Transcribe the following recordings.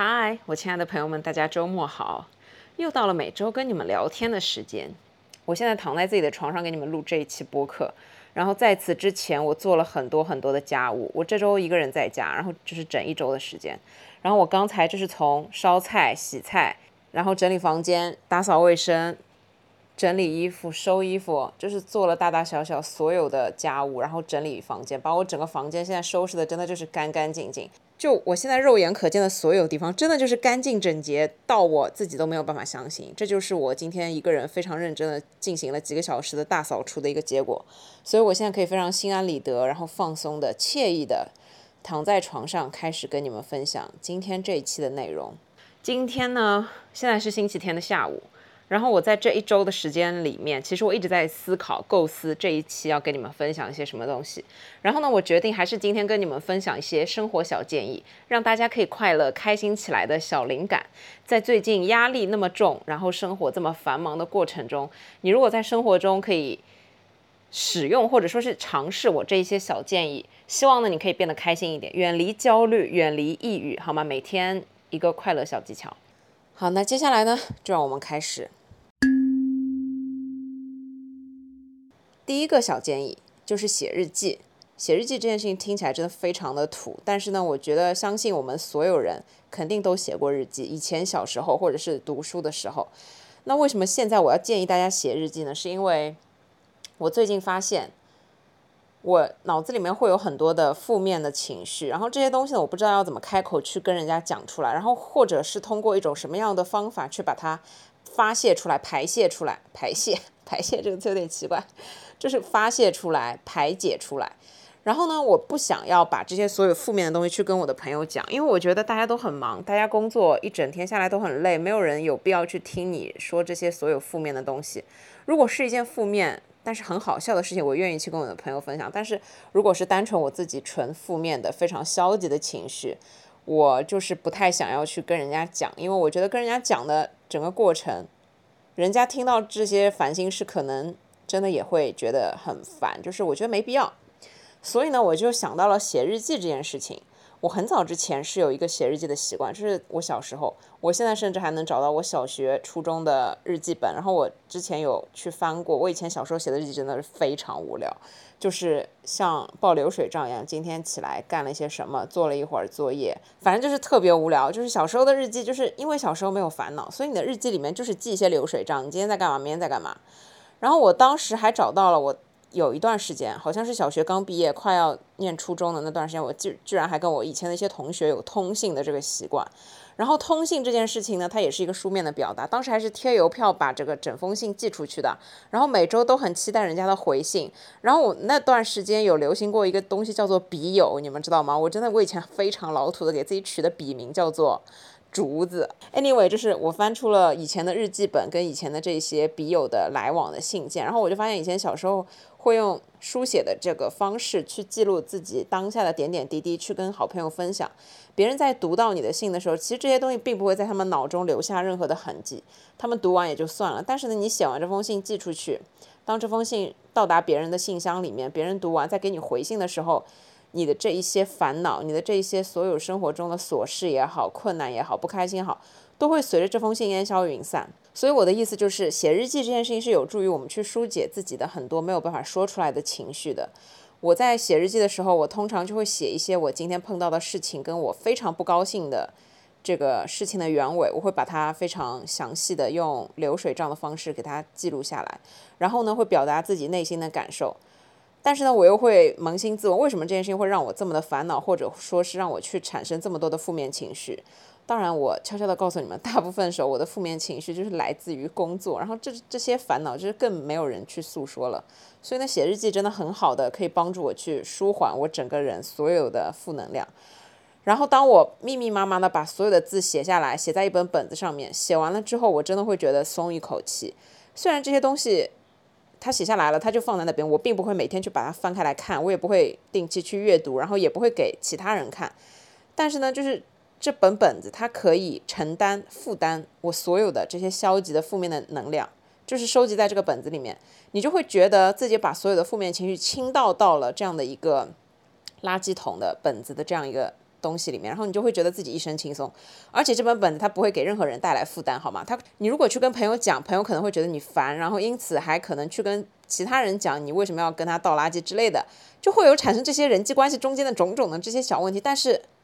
嗨，我亲爱的朋友们，大家周末好！又到了每周跟你们聊天的时间。我现在躺在自己的床上给你们录这一期播客。然后在此之前，我做了很多的家务。我这周一个人在家，然后就是整一周的时间。然后我刚才就是从烧菜、洗菜，然后整理房间、打扫卫生、整理衣服、收衣服，就是做了大大小小所有的家务，然后整理房间，把我整个房间现在收拾的真的就是干干净净。就我现在肉眼可见的所有地方真的就是干净整洁到我自己都没有办法相信，这就是我今天一个人非常认真的进行了几个小时的大扫除的一个结果。所以我现在可以非常心安理得，然后放松的惬意的躺在床上，开始跟你们分享今天这一期的内容。今天呢，现在是星期天的下午，然后我在这一周的时间里面，其实我一直在思考构思这一期要跟你们分享一些什么东西。然后呢，我决定还是今天跟你们分享一些生活小建议，让大家可以快乐开心起来的小灵感。在最近压力那么重，然后生活这么繁忙的过程中，你如果在生活中可以使用或者说是尝试我这一些小建议，希望呢你可以变得开心一点，远离焦虑，远离抑郁，好吗？每天一个快乐小技巧。好，那接下来呢，就让我们开始。第一个小建议就是写日记。写日记这件事情听起来真的非常的土，但是呢，我觉得相信我们所有人肯定都写过日记，以前小时候或者是读书的时候。那为什么现在我要建议大家写日记呢？是因为我最近发现我脑子里面会有很多的负面的情绪，然后这些东西呢，我不知道要怎么开口去跟人家讲出来，然后或者是通过一种什么样的方法去把它发泄出来、排泄出来。排泄这个词有点奇怪，就是发泄出来、排解出来。然后呢，我不想要把这些所有负面的东西去跟我的朋友讲，因为我觉得大家都很忙，大家工作一整天下来都很累，没有人有必要去听你说这些所有负面的东西。如果是一件负面但是很好笑的事情，我愿意去跟我的朋友分享，但是如果是单纯我自己纯负面的、非常消极的情绪，我就是不太想要去跟人家讲，因为我觉得跟人家讲的整个过程，人家听到这些烦心事可能真的也会觉得很烦，就是我觉得没必要。所以呢，我就想到了写日记这件事情。我很早之前是有一个写日记的习惯，就是我小时候，我现在甚至还能找到我小学初中的日记本，然后我之前有去翻过。我以前小时候写的日记真的是非常无聊，就是像报流水账一样，今天起来干了些什么，做了一会儿作业，反正就是特别无聊。就是小时候的日记，就是因为小时候没有烦恼，所以你的日记里面就是记一些流水账，你今天在干嘛，明天在干嘛。然后我当时还找到了我有一段时间，好像是小学刚毕业快要念初中的那段时间，我居然还跟我以前的一些同学有通信的这个习惯。然后通信这件事情呢，它也是一个书面的表达，当时还是贴邮票把这个整封信寄出去的，然后每周都很期待人家的回信。然后我那段时间有流行过一个东西叫做笔友，你们知道吗？我真的，我以前非常老土的给自己取的笔名叫做竹子。 anyway， 就是我翻出了以前的日记本跟以前的这些笔友的来往的信件，然后我就发现以前小时候会用书写的这个方式去记录自己当下的点点滴滴，去跟好朋友分享。别人在读到你的信的时候，其实这些东西并不会在他们脑中留下任何的痕迹，他们读完也就算了。但是呢，你写完这封信寄出去，当这封信到达别人的信箱里面，别人读完再给你回信的时候，你的这一些烦恼，你的这一些所有生活中的琐事也好、困难也好、不开心也好，都会随着这封信烟消云散。所以我的意思就是，写日记这件事情是有助于我们去疏解自己的很多没有办法说出来的情绪的。我在写日记的时候，我通常就会写一些我今天碰到的事情，跟我非常不高兴的这个事情的原委，我会把它非常详细的用流水账的方式给它记录下来，然后呢，会表达自己内心的感受。但是呢，我又会扪心自问，为什么这件事情会让我这么的烦恼，或者说是让我去产生这么多的负面情绪。当然，我悄悄的告诉你们，大部分时候我的负面情绪就是来自于工作，然后这些烦恼就是更没有人去诉说了。所以呢，写日记真的很好的可以帮助我去舒缓我整个人所有的负能量。然后当我密密麻麻的把所有的字写下来，写在一本本子上面，写完了之后，我真的会觉得松一口气。虽然这些东西他写下来了，他就放在那边，我并不会每天去把它翻开来看，我也不会定期去阅读，然后也不会给其他人看。但是呢，就是这本本子它可以承担负担我所有的这些消极的负面的能量，就是收集在这个本子里面，你就会觉得自己把所有的负面情绪倾倒到了这样的一个垃圾桶的本子的这样一个东西里面，然后你就会觉得自己一身轻松。而且这本本子它不会给任何人带来负担，好吗？你如果去跟朋友讲，朋友可能会觉得你烦，然后因此还可能去跟其他人讲你为什么要跟他倒垃圾之类的，就会有产生这些人际关系中间的种种的这些小问题。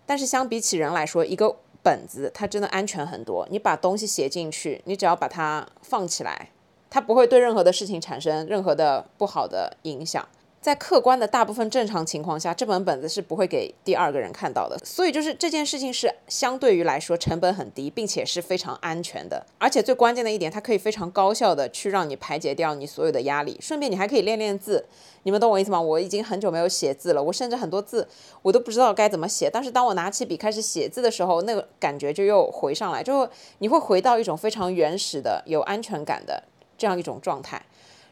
但是相比起人来说，一个本子它真的安全很多，你把东西写进去，你只要把它放起来，它不会对任何的事情产生任何的不好的影响。在客观的大部分正常情况下，这本本子是不会给第二个人看到的，所以就是这件事情是相对于来说成本很低，并且是非常安全的。而且最关键的一点，它可以非常高效的去让你排解掉你所有的压力，顺便你还可以练练字。你们懂我意思吗？我已经很久没有写字了，我甚至很多字我都不知道该怎么写，但是当我拿起笔开始写字的时候，那个感觉就又回上来，就你会回到一种非常原始的有安全感的这样一种状态。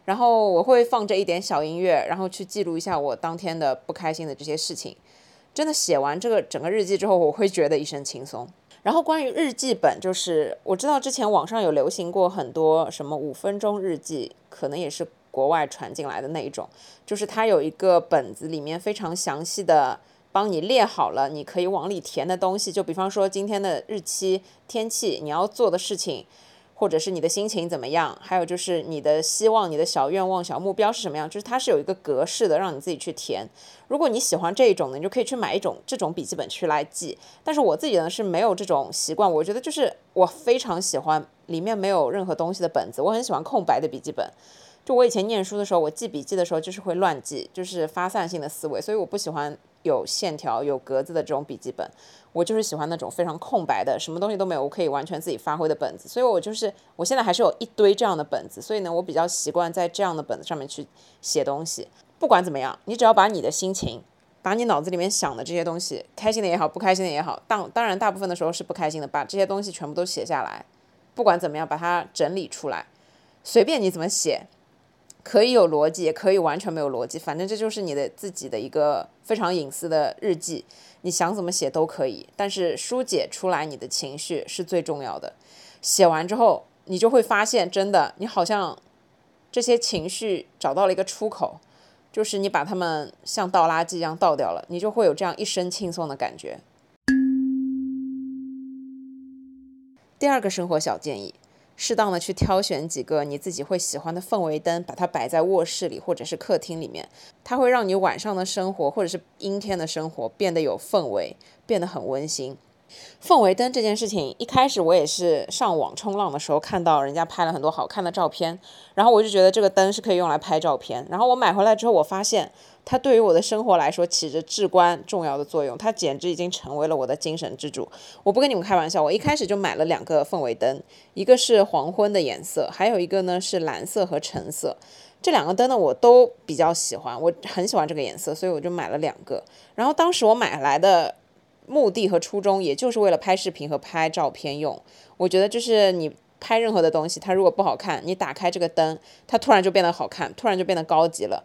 然后我会放着一点小音乐，然后去记录一下我当天的不开心的这些事情。真的写完这个整个日记之后，我会觉得一身轻松。然后关于日记本，就是我知道之前网上有流行过很多什么5分钟日记，可能也是国外传进来的那一种，就是它有一个本子里面非常详细的帮你列好了你可以往里填的东西，就比方说今天的日期、天气，你要做的事情，或者是你的心情怎么样，还有就是你的希望、你的小愿望、小目标是什么样，就是它是有一个格式的让你自己去填。如果你喜欢这一种呢，你就可以去买一种这种笔记本去来记。但是我自己呢是没有这种习惯，我觉得就是我非常喜欢里面没有任何东西的本子，我很喜欢空白的笔记本。就我以前念书的时候，我记笔记的时候就是会乱记，就是发散性的思维，所以我不喜欢有线条有格子的这种笔记本，我就是喜欢那种非常空白的，什么东西都没有，我可以完全自己发挥的本子。所以我现在还是有一堆这样的本子，所以呢我比较习惯在这样的本子上面去写东西。不管怎么样，你只要把你的心情，把你脑子里面想的这些东西，开心的也好，不开心的也好，当然大部分的时候是不开心的，把这些东西全部都写下来，不管怎么样把它整理出来，随便你怎么写，可以有逻辑，也可以完全没有逻辑，反正这就是你的自己的一个非常隐私的日记，你想怎么写都可以，但是疏解出来你的情绪是最重要的。写完之后，你就会发现，真的，你好像这些情绪找到了一个出口，就是你把它们像倒垃圾一样倒掉了，你就会有这样一身轻松的感觉。第二个生活小建议，适当的去挑选几个你自己会喜欢的氛围灯，把它摆在卧室里或者是客厅里面，它会让你晚上的生活或者是阴天的生活变得有氛围，变得很温馨。氛围灯这件事情，一开始我也是上网冲浪的时候看到人家拍了很多好看的照片，然后我就觉得这个灯是可以用来拍照片，然后我买回来之后我发现它对于我的生活来说起着至关重要的作用，它简直已经成为了我的精神支柱。我不跟你们开玩笑，我一开始就买了2个氛围灯，一个是黄昏的颜色，还有一个呢是蓝色和橙色。这2个灯呢我都比较喜欢，我很喜欢这个颜色，所以我就买了2个。然后当时我买来的目的和初衷也就是为了拍视频和拍照片用。我觉得就是你拍任何的东西，它如果不好看，你打开这个灯，它突然就变得好看，突然就变得高级了，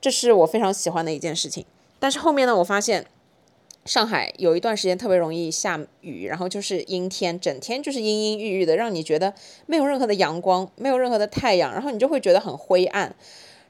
这是我非常喜欢的一件事情。但是后面呢，我发现上海有一段时间特别容易下雨，然后就是阴天，整天就是阴阴郁郁的，让你觉得没有任何的阳光，没有任何的太阳，然后你就会觉得很灰暗。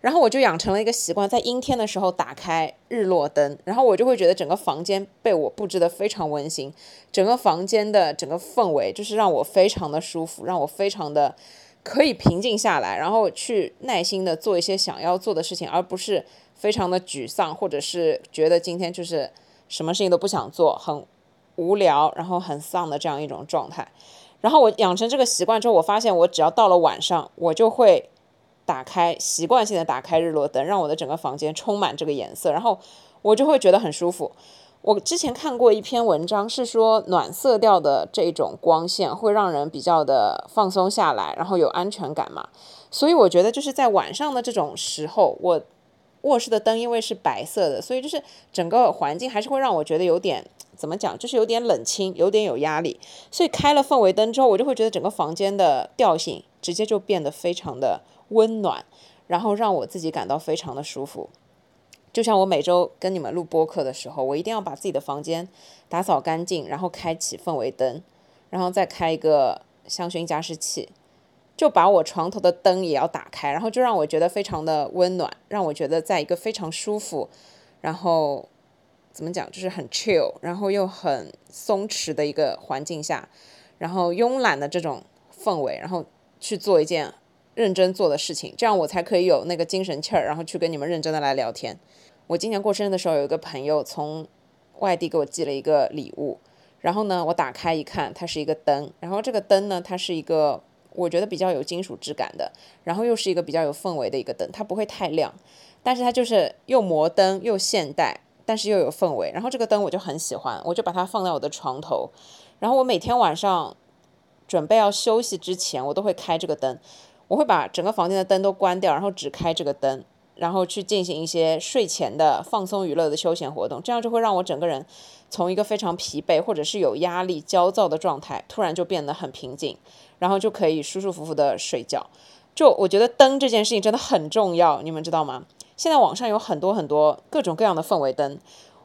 然后我就养成了一个习惯，在阴天的时候打开日落灯，然后我就会觉得整个房间被我布置得非常温馨，整个房间的整个氛围就是让我非常的舒服，让我非常的可以平静下来，然后去耐心的做一些想要做的事情，而不是非常的沮丧，或者是觉得今天就是什么事情都不想做，很无聊，然后很丧的这样一种状态。然后我养成这个习惯之后，我发现我只要到了晚上，我就会习惯性的打开日落灯，让我的整个房间充满这个颜色，然后我就会觉得很舒服。我之前看过一篇文章，是说暖色调的这种光线会让人比较的放松下来，然后有安全感嘛。所以我觉得就是在晚上的这种时候，我卧室的灯因为是白色的，所以就是整个环境还是会让我觉得有点怎么讲，就是有点冷清，有点有压力。所以开了氛围灯之后，我就会觉得整个房间的调性直接就变得非常的温暖，然后让我自己感到非常的舒服。就像我每周跟你们录播客的时候，我一定要把自己的房间打扫干净，然后开启氛围灯，然后再开一个香薰加湿器，就把我床头的灯也要打开，然后就让我觉得非常的温暖，让我觉得在一个非常舒服，然后怎么讲，就是很 chill 然后又很松弛的一个环境下，然后慵懒的这种氛围，然后去做一件认真做的事情，这样我才可以有那个精神气儿，然后去跟你们认真的来聊天。我今年过生日的时候，有一个朋友从外地给我寄了一个礼物，然后呢我打开一看，它是一个灯，然后这个灯呢它是一个我觉得比较有金属质感的，然后又是一个比较有氛围的一个灯，它不会太亮，但是它就是又摩登又现代，但是又有氛围。然后这个灯我就很喜欢，我就把它放在我的床头，然后我每天晚上准备要休息之前，我都会开这个灯，我会把整个房间的灯都关掉，然后只开这个灯，然后去进行一些睡前的放松娱乐的休闲活动，这样就会让我整个人从一个非常疲惫或者是有压力焦躁的状态突然就变得很平静，然后就可以舒舒服服的睡觉。就我觉得灯这件事情真的很重要，你们知道吗？现在网上有很多很多各种各样的氛围灯，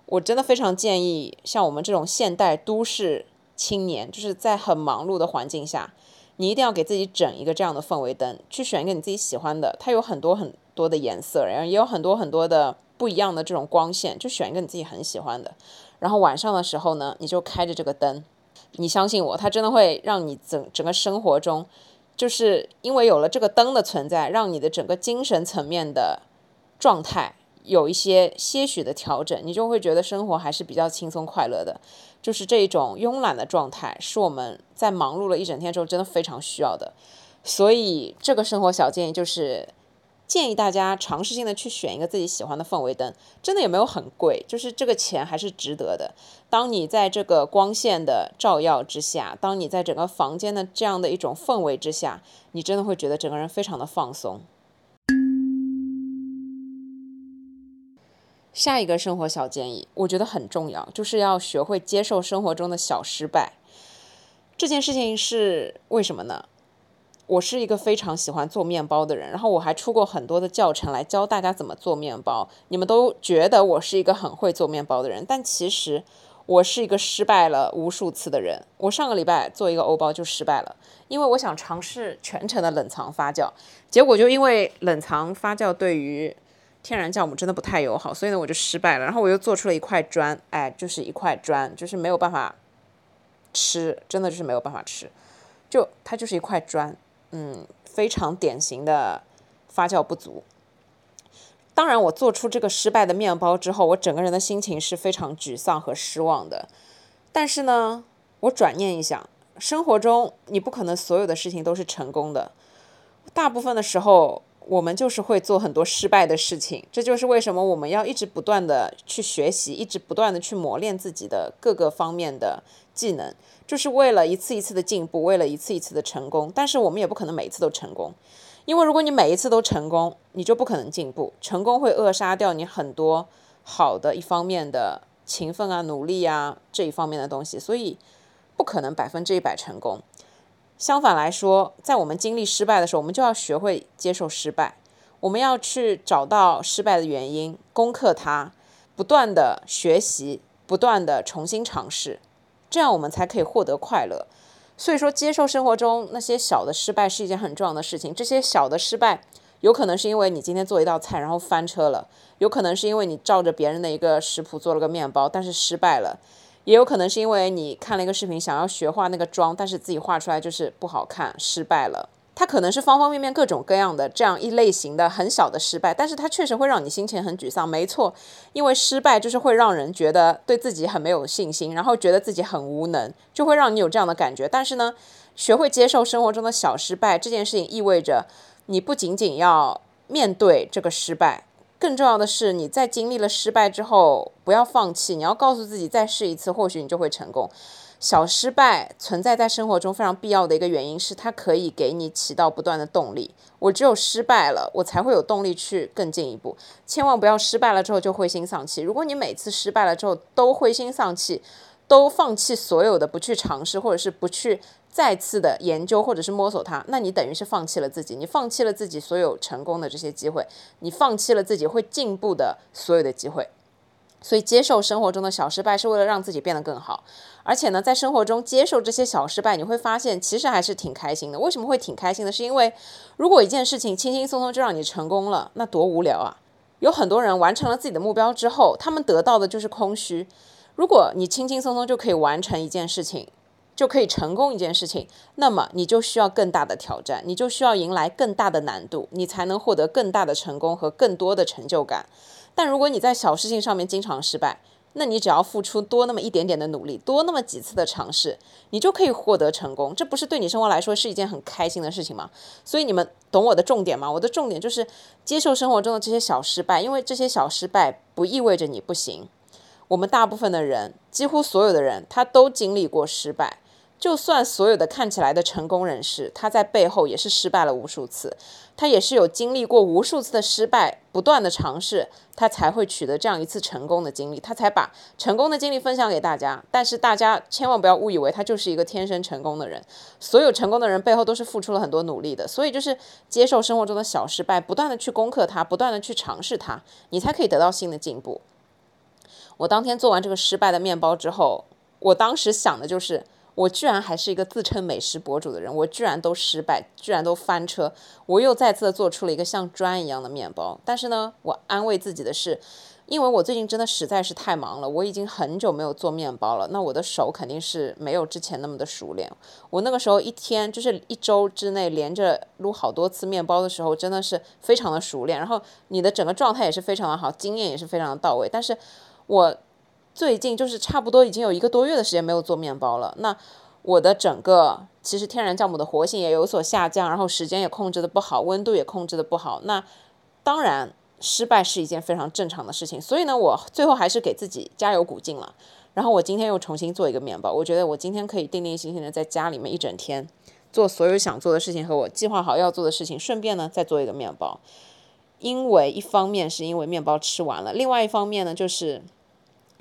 我真的非常建议像我们这种现代都市青年，就是在很忙碌的环境下，你一定要给自己整一个这样的氛围灯，去选一个你自己喜欢的，它有很多很多的颜色，然后也有很多很多的不一样的这种光线，就选一个你自己很喜欢的，然后晚上的时候呢你就开着这个灯，你相信我，它真的会让你整个生活中，就是因为有了这个灯的存在，让你的整个精神层面的状态有一些些许的调整，你就会觉得生活还是比较轻松快乐的。就是这种慵懒的状态是我们在忙碌了一整天之后真的非常需要的。所以这个生活小建议就是建议大家尝试性的去选一个自己喜欢的氛围灯，真的也没有很贵，就是这个钱还是值得的。当你在这个光线的照耀之下，当你在整个房间的这样的一种氛围之下，你真的会觉得整个人非常的放松。下一个生活小建议我觉得很重要，就是要学会接受生活中的小失败。这件事情是为什么呢？我是一个非常喜欢做面包的人，然后我还出过很多的教程来教大家怎么做面包，你们都觉得我是一个很会做面包的人，但其实我是一个失败了无数次的人。我上个礼拜做一个欧包就失败了，因为我想尝试全程的冷藏发酵，结果就因为冷藏发酵对于天然酵母真的不太友好，所以呢我就失败了。然后我又做出了一块砖，就是一块砖，就是没有办法吃，真的就是没有办法吃，就它就是一块砖，非常典型的发酵不足。当然我做出这个失败的面包之后，我整个人的心情是非常沮丧和失望的。但是呢我转念一想，生活中你不可能所有的事情都是成功的，大部分的时候我们就是会做很多失败的事情，这就是为什么我们要一直不断的去学习，一直不断的去磨练自己的各个方面的技能，就是为了一次一次的进步，为了一次一次的成功。但是我们也不可能每一次都成功，因为如果你每一次都成功，你就不可能进步，成功会扼杀掉你很多好的一方面的勤奋啊、努力啊这一方面的东西，所以不可能100%成功。相反来说，在我们经历失败的时候，我们就要学会接受失败，我们要去找到失败的原因，攻克它，不断的学习，不断的重新尝试，这样我们才可以获得快乐。所以说接受生活中那些小的失败是一件很重要的事情。这些小的失败有可能是因为你今天做一道菜然后翻车了，有可能是因为你照着别人的一个食谱做了个面包但是失败了，也有可能是因为你看了一个视频想要学画那个妆，但是自己画出来就是不好看，失败了。它可能是方方面面各种各样的这样一类型的很小的失败，但是它确实会让你心情很沮丧，没错，因为失败就是会让人觉得对自己很没有信心，然后觉得自己很无能，就会让你有这样的感觉。但是呢，学会接受生活中的小失败这件事情意味着你不仅仅要面对这个失败，更重要的是你在经历了失败之后不要放弃，你要告诉自己再试一次，或许你就会成功。小失败存在在生活中非常必要的一个原因是它可以给你起到不断的动力，我只有失败了我才会有动力去更进一步，千万不要失败了之后就灰心丧气。如果你每次失败了之后都灰心丧气，都放弃所有的，不去尝试或者是不去再次的研究或者是摸索它，那你等于是放弃了自己，你放弃了自己所有成功的这些机会，你放弃了自己会进步的所有的机会。所以接受生活中的小失败是为了让自己变得更好。而且呢，在生活中接受这些小失败，你会发现其实还是挺开心的。为什么会挺开心的？是因为如果一件事情轻轻松松就让你成功了，那多无聊啊。有很多人完成了自己的目标之后，他们得到的就是空虚。如果你轻轻松松就可以完成一件事情，就可以成功一件事情，那么你就需要更大的挑战，你就需要迎来更大的难度，你才能获得更大的成功和更多的成就感。但如果你在小事情上面经常失败，那你只要付出多那么一点点的努力，多那么几次的尝试，你就可以获得成功。这不是对你生活来说是一件很开心的事情吗？所以你们懂我的重点吗？我的重点就是接受生活中的这些小失败，因为这些小失败不意味着你不行。我们大部分的人，几乎所有的人，他都经历过失败。就算所有的看起来的成功人士，他在背后也是失败了无数次，他也是有经历过无数次的失败，不断的尝试，他才会取得这样一次成功的经历，他才把成功的经历分享给大家。但是大家千万不要误以为他就是一个天生成功的人，所有成功的人背后都是付出了很多努力的。所以就是接受生活中的小失败，不断的去攻克它，不断的去尝试它，你才可以得到新的进步。我当天做完这个失败的面包之后，我当时想的就是我居然还是一个自称美食博主的人，我居然都失败，居然都翻车，我又再次做出了一个像砖一样的面包。但是呢，我安慰自己的是，因为我最近真的实在是太忙了，我已经很久没有做面包了，那我的手肯定是没有之前那么的熟练。我那个时候一天就是一周之内连着撸好多次面包的时候，真的是非常的熟练，然后你的整个状态也是非常的好，经验也是非常的到位。但是我最近就是差不多已经有1个多月的时间没有做面包了，那我的整个其实天然酵母的活性也有所下降，然后时间也控制的不好，温度也控制的不好。那当然失败是一件非常正常的事情，所以呢我最后还是给自己加油鼓劲了。然后我今天又重新做一个面包，我觉得我今天可以定定心心的在家里面一整天做所有想做的事情和我计划好要做的事情，顺便呢再做一个面包。因为一方面是因为面包吃完了，另外一方面呢就是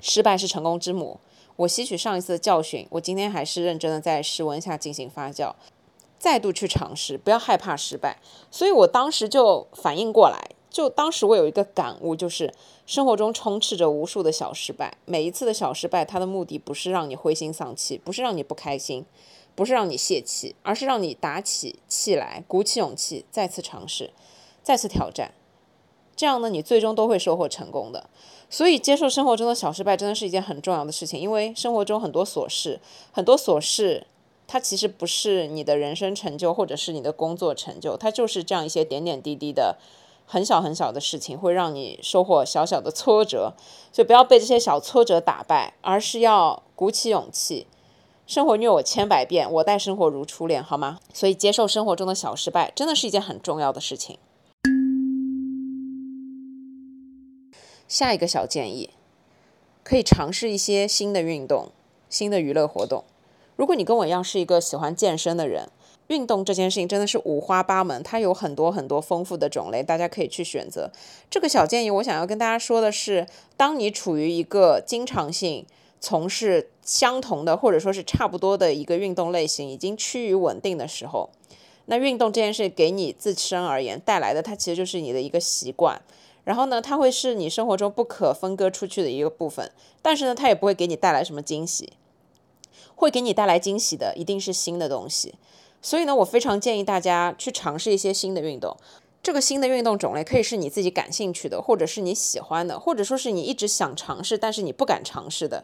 失败是成功之母，我吸取上一次的教训，我今天还是认真的在室温下进行发酵，再度去尝试，不要害怕失败。所以我当时就反应过来，就当时我有一个感悟，就是生活中充斥着无数的小失败，每一次的小失败它的目的不是让你灰心丧气，不是让你不开心，不是让你泄气，而是让你打起气来，鼓起勇气再次尝试，再次挑战，这样呢你最终都会收获成功的。所以接受生活中的小失败真的是一件很重要的事情，因为生活中很多琐事它其实不是你的人生成就或者是你的工作成就，它就是这样一些点点滴滴的很小很小的事情，会让你收获小小的挫折。所以不要被这些小挫折打败，而是要鼓起勇气。生活虐我千百遍，我待生活如初恋，好吗？所以接受生活中的小失败真的是一件很重要的事情。下一个小建议，可以尝试一些新的运动，新的娱乐活动。如果你跟我一样是一个喜欢健身的人，运动这件事情真的是五花八门，它有很多很多丰富的种类，大家可以去选择。这个小建议我想要跟大家说的是，当你处于一个经常性从事相同的或者说是差不多的一个运动类型已经趋于稳定的时候，那运动这件事给你自身而言带来的，它其实就是你的一个习惯，然后呢它会是你生活中不可分割出去的一个部分。但是呢它也不会给你带来什么惊喜，会给你带来惊喜的一定是新的东西。所以呢我非常建议大家去尝试一些新的运动，这个新的运动种类可以是你自己感兴趣的，或者是你喜欢的，或者说是你一直想尝试但是你不敢尝试的。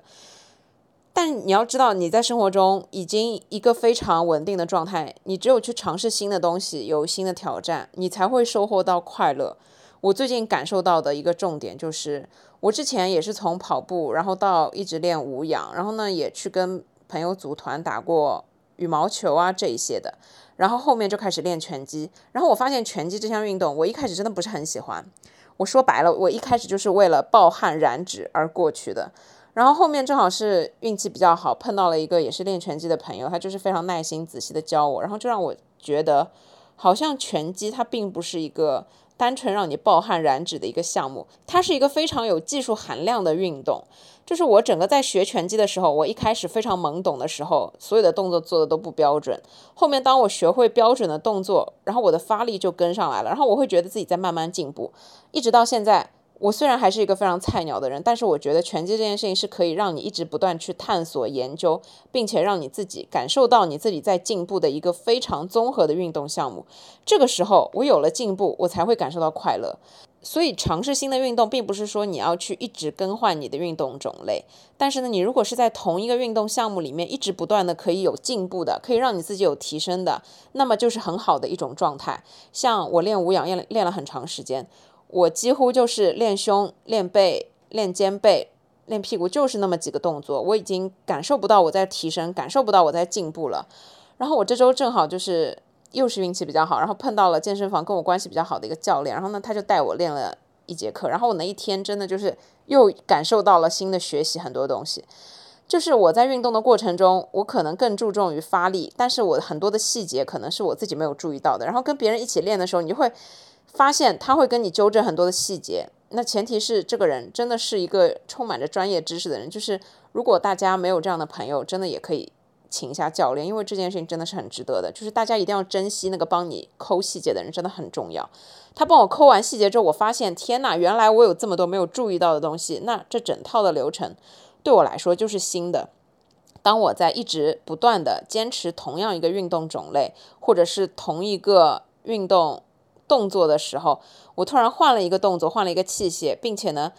但你要知道你在生活中已经一个非常稳定的状态，你只有去尝试新的东西，有新的挑战，你才会收获到快乐。我最近感受到的一个重点就是，我之前也是从跑步，然后到一直练无氧，然后呢也去跟朋友组团打过羽毛球啊这一些的，然后后面就开始练拳击。然后我发现拳击这项运动，我一开始真的不是很喜欢。我说白了，我一开始就是为了暴汗燃脂而过去的。然后后面正好是运气比较好，碰到了一个也是练拳击的朋友，他就是非常耐心仔细的教我，然后就让我觉得好像拳击它并不是一个单纯让你暴汗燃脂的一个项目，它是一个非常有技术含量的运动。就是我整个在学拳击的时候，我一开始非常懵懂的时候，所有的动作做的都不标准，后面当我学会标准的动作，然后我的发力就跟上来了，然后我会觉得自己在慢慢进步。一直到现在，我虽然还是一个非常菜鸟的人，但是我觉得拳击这件事情是可以让你一直不断去探索研究，并且让你自己感受到你自己在进步的一个非常综合的运动项目。这个时候我有了进步，我才会感受到快乐。所以尝试新的运动并不是说你要去一直更换你的运动种类，但是呢，你如果是在同一个运动项目里面一直不断的可以有进步的，可以让你自己有提升的，那么就是很好的一种状态。像我练无氧练了很长时间，我几乎就是练胸、练背、练肩背、练屁股，就是那么几个动作，我已经感受不到我在提升，感受不到我在进步了。然后我这周正好就是又是运气比较好，然后碰到了健身房跟我关系比较好的一个教练，然后呢他就带我练了一节课，然后我那一天真的就是又感受到了新的学习很多东西。就是我在运动的过程中，我可能更注重于发力，但是我很多的细节可能是我自己没有注意到的，然后跟别人一起练的时候，你就会发现他会跟你纠正很多的细节。那前提是这个人真的是一个充满着专业知识的人，就是如果大家没有这样的朋友，真的也可以请一下教练，因为这件事情真的是很值得的，就是大家一定要珍惜那个帮你抠细节的人，真的很重要。他帮我抠完细节之后，我发现天哪，原来我有这么多没有注意到的东西，那这整套的流程对我来说就是新的。当我在一直不断的坚持同样一个运动种类，或者是同一个运动动作的时候，我突然换了一个动作，换了一个器械，并且呢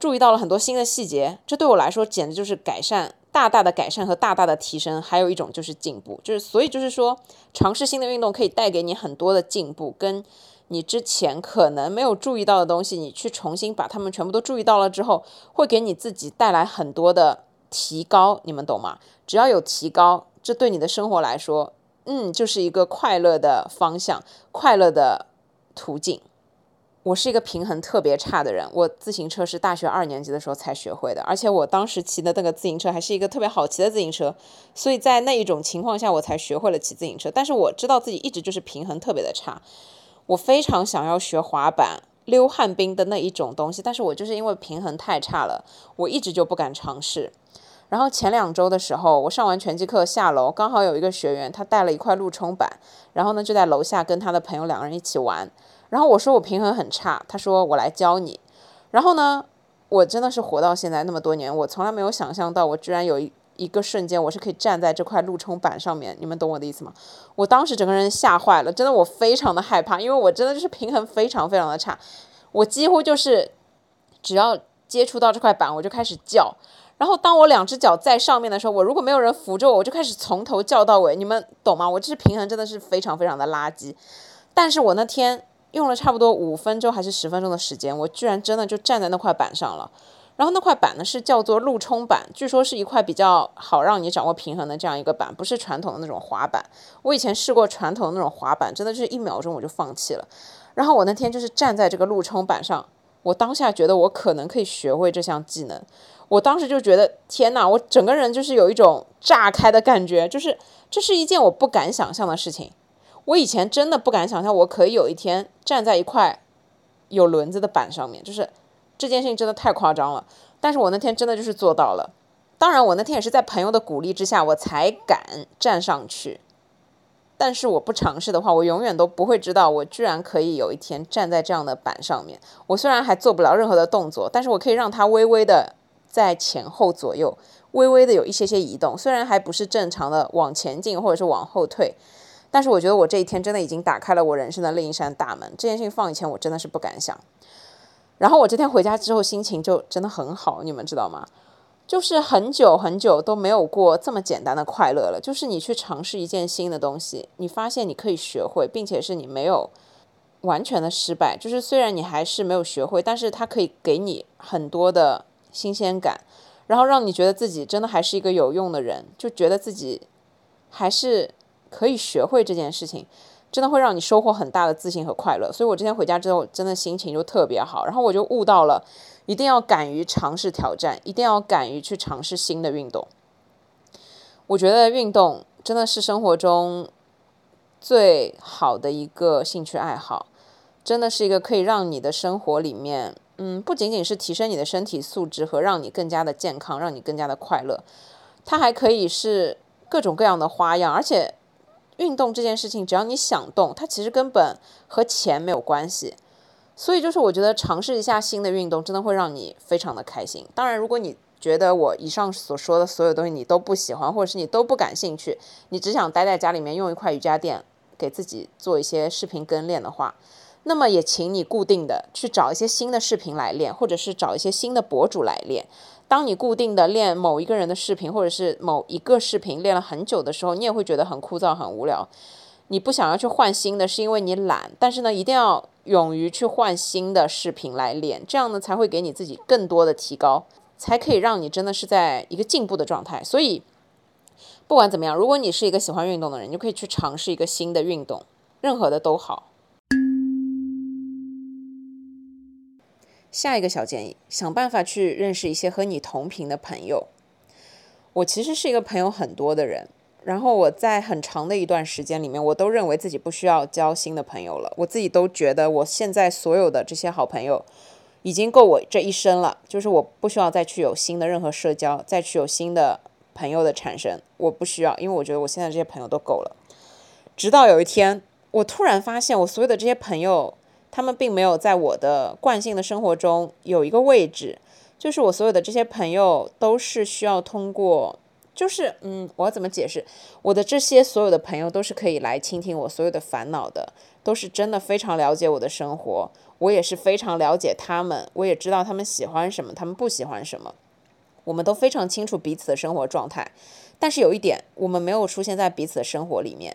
注意到了很多新的细节，这对我来说简直就是改善，大大的改善和大大的提升，还有一种就是进步，就是所以就是说，尝试新的运动可以带给你很多的进步，跟你之前可能没有注意到的东西，你去重新把它们全部都注意到了之后，会给你自己带来很多的提高，你们懂吗？只要有提高，这对你的生活来说，就是一个快乐的方向，快乐的途径。我是一个平衡特别差的人，我自行车是大学2年级的时候才学会的，而且我当时骑的那个自行车还是一个特别好骑的自行车，所以在那一种情况下我才学会了骑自行车。但是我知道自己一直就是平衡特别的差，我非常想要学滑板、溜旱冰的那一种东西，但是我就是因为平衡太差了，我一直就不敢尝试。然后前2周的时候，我上完拳击课下楼，刚好有一个学员他带了一块路冲板，然后呢就在楼下跟他的朋友2个人一起玩，然后我说我平衡很差，他说我来教你。然后呢，我真的是活到现在那么多年，我从来没有想象到我居然有一个瞬间我是可以站在这块路冲板上面，你们懂我的意思吗？我当时整个人吓坏了，真的我非常的害怕，因为我真的就是平衡非常非常的差，我几乎就是只要接触到这块板我就开始叫，然后当我2只脚在上面的时候，我如果没有人扶着我，我就开始从头叫到尾，你们懂吗？我这是平衡真的是非常非常的垃圾。但是我那天用了差不多5分钟还是10分钟的时间，我居然真的就站在那块板上了。然后那块板呢是叫做路冲板，据说是一块比较好让你掌握平衡的这样一个板，不是传统的那种滑板。我以前试过传统的那种滑板，真的就是1秒钟我就放弃了。然后我那天就是站在这个路冲板上，我当下觉得我可能可以学会这项技能，我当时就觉得天哪，我整个人就是有一种炸开的感觉，就是这是一件我不敢想象的事情。我以前真的不敢想象我可以有一天站在一块有轮子的板上面，就是这件事情真的太夸张了，但是我那天真的就是做到了。当然我那天也是在朋友的鼓励之下我才敢站上去，但是我不尝试的话，我永远都不会知道我居然可以有一天站在这样的板上面。我虽然还做不了任何的动作，但是我可以让它微微的在前后左右微微的有一些些移动，虽然还不是正常的往前进或者是往后退，但是我觉得我这一天真的已经打开了我人生的另一扇大门，这件事情放以前我真的是不敢想。然后我这天回家之后心情就真的很好，你们知道吗？就是很久很久都没有过这么简单的快乐了，就是你去尝试一件新的东西，你发现你可以学会，并且是你没有完全的失败，就是虽然你还是没有学会，但是它可以给你很多的新鲜感，然后让你觉得自己真的还是一个有用的人，就觉得自己还是可以学会这件事情，真的会让你收获很大的自信和快乐。所以我今天回家之后真的心情就特别好，然后我就悟到了一定要敢于尝试挑战，一定要敢于去尝试新的运动。我觉得运动真的是生活中最好的一个兴趣爱好，真的是一个可以让你的生活里面不仅仅是提升你的身体素质和让你更加的健康，让你更加的快乐，它还可以是各种各样的花样。而且运动这件事情只要你想动，它其实根本和钱没有关系，所以就是我觉得尝试一下新的运动真的会让你非常的开心。当然如果你觉得我以上所说的所有东西你都不喜欢，或者是你都不感兴趣，你只想待在家里面用一块瑜伽垫给自己做一些视频跟练的话，那么也请你固定的去找一些新的视频来练，或者是找一些新的博主来练。当你固定的练某一个人的视频，或者是某一个视频练了很久的时候，你也会觉得很枯燥很无聊，你不想要去换新的，是因为你懒。但是呢，一定要勇于去换新的视频来练，这样呢才会给你自己更多的提高，才可以让你真的是在一个进步的状态。所以不管怎么样，如果你是一个喜欢运动的人，你就可以去尝试一个新的运动，任何的都好。下一个小建议，想办法去认识一些和你同频的朋友。我其实是一个朋友很多的人，然后我在很长的一段时间里面，我都认为自己不需要交新的朋友了，我自己都觉得我现在所有的这些好朋友已经够我这一生了，就是我不需要再去有新的任何社交，再去有新的朋友的产生，我不需要，因为我觉得我现在这些朋友都够了。直到有一天，我突然发现我所有的这些朋友，他们并没有在我的惯性的生活中有一个位置，就是我所有的这些朋友都是需要通过，就是我要怎么解释，我的这些所有的朋友都是可以来倾听我所有的烦恼的，都是真的非常了解我的生活，我也是非常了解他们，我也知道他们喜欢什么，他们不喜欢什么，我们都非常清楚彼此的生活状态。但是有一点，我们没有出现在彼此的生活里面，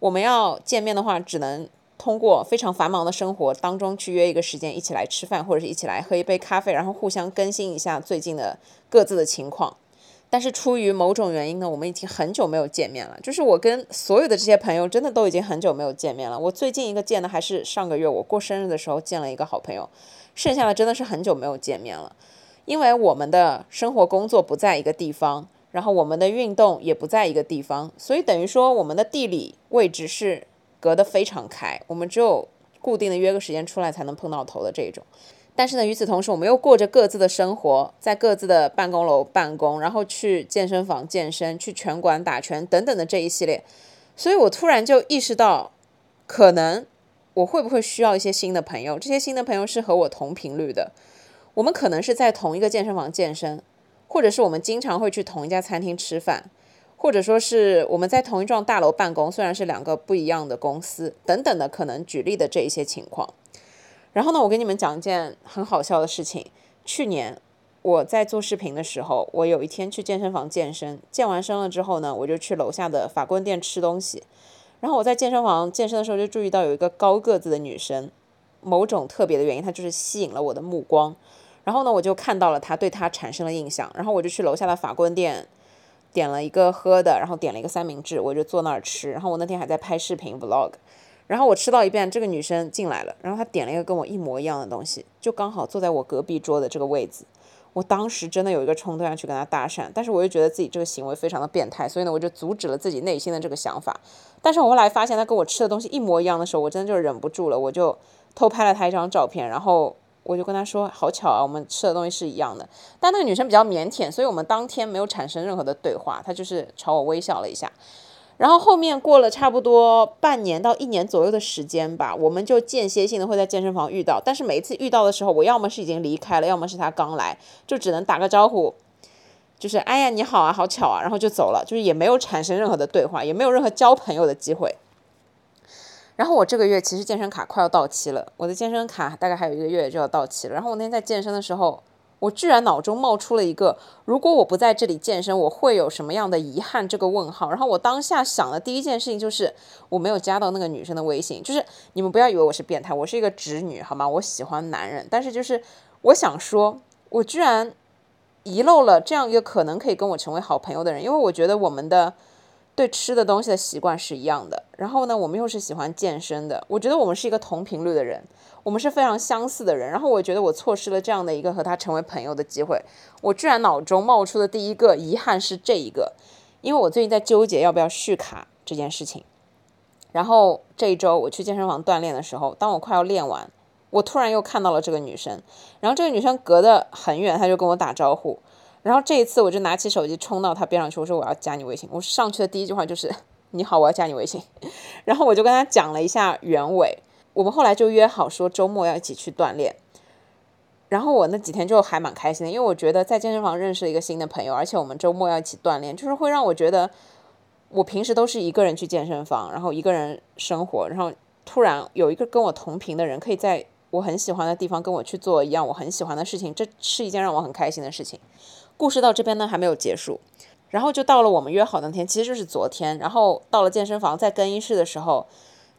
我们要见面的话，只能通过非常繁忙的生活当中去约一个时间一起来吃饭，或者是一起来喝一杯咖啡，然后互相更新一下最近的各自的情况。但是出于某种原因呢，我们已经很久没有见面了，就是我跟所有的这些朋友真的都已经很久没有见面了。我最近一个见的还是上个月我过生日的时候见了一个好朋友，剩下的真的是很久没有见面了。因为我们的生活工作不在一个地方，然后我们的运动也不在一个地方，所以等于说我们的地理位置是隔得非常开，我们只有固定的约个时间出来才能碰到头的这种。但是呢，与此同时，我们又过着各自的生活，在各自的办公楼办公，然后去健身房健身，去拳馆打拳等等的这一系列。所以我突然就意识到，可能我会不会需要一些新的朋友，这些新的朋友是和我同频率的，我们可能是在同一个健身房健身，或者是我们经常会去同一家餐厅吃饭，或者说是我们在同一幢大楼办公，虽然是两个不一样的公司等等的，可能举例的这一些情况。然后呢，我跟你们讲一件很好笑的事情。去年我在做视频的时候，我有一天去健身房健身，健完身了之后呢，我就去楼下的法棍店吃东西。然后我在健身房健身的时候就注意到有一个高个子的女生，某种特别的原因，她就是吸引了我的目光。然后呢，我就看到了她，对她产生了印象。然后我就去楼下的法棍店点了一个喝的，然后点了一个三明治，我就坐那儿吃。然后我那天还在拍视频 vlog， 然后我吃到一遍，这个女生进来了，然后她点了一个跟我一模一样的东西，就刚好坐在我隔壁桌的这个位置。我当时真的有一个冲动要去跟她搭讪，但是我又觉得自己这个行为非常的变态，所以呢，我就阻止了自己内心的这个想法。但是我后来发现她跟我吃的东西一模一样的时候，我真的就忍不住了，我就偷拍了她一张照片，然后我就跟她说，好巧啊，我们吃的东西是一样的。但那个女生比较腼腆，所以我们当天没有产生任何的对话，她就是朝我微笑了一下。然后后面过了差不多半年到一年左右的时间吧，我们就间歇性的会在健身房遇到，但是每一次遇到的时候，我要么是已经离开了，要么是她刚来，就只能打个招呼，就是哎呀你好啊，好巧啊，然后就走了，就是也没有产生任何的对话，也没有任何交朋友的机会。然后我这个月其实健身卡快要到期了，我的健身卡大概还有一个月就要到期了。然后我那天在健身的时候，我居然脑中冒出了一个，如果我不在这里健身，我会有什么样的遗憾这个问号。然后我当下想的第一件事情就是我没有加到那个女生的微信。就是你们不要以为我是变态，我是一个直女好吗，我喜欢男人，但是就是我想说我居然遗漏了这样一个可能可以跟我成为好朋友的人。因为我觉得我们的对吃的东西的习惯是一样的，然后呢我们又是喜欢健身的，我觉得我们是一个同频率的人，我们是非常相似的人。然后我觉得我错失了这样的一个和他成为朋友的机会，我居然脑中冒出的第一个遗憾是这一个。因为我最近在纠结要不要续卡这件事情，然后这一周我去健身房锻炼的时候，当我快要练完，我突然又看到了这个女生，然后这个女生隔得很远，她就跟我打招呼。然后这一次我就拿起手机冲到他边上去，我说我要加你微信。我上去的第一句话就是你好，我要加你微信。然后我就跟他讲了一下原委，我们后来就约好说周末要一起去锻炼。然后我那几天就还蛮开心的，因为我觉得在健身房认识了一个新的朋友，而且我们周末要一起锻炼，就是会让我觉得我平时都是一个人去健身房，然后一个人生活，然后突然有一个跟我同频的人可以在我很喜欢的地方跟我去做一样我很喜欢的事情，这是一件让我很开心的事情。故事到这边呢还没有结束，然后就到了我们约好的那天，其实就是昨天。然后到了健身房，在更衣室的时候，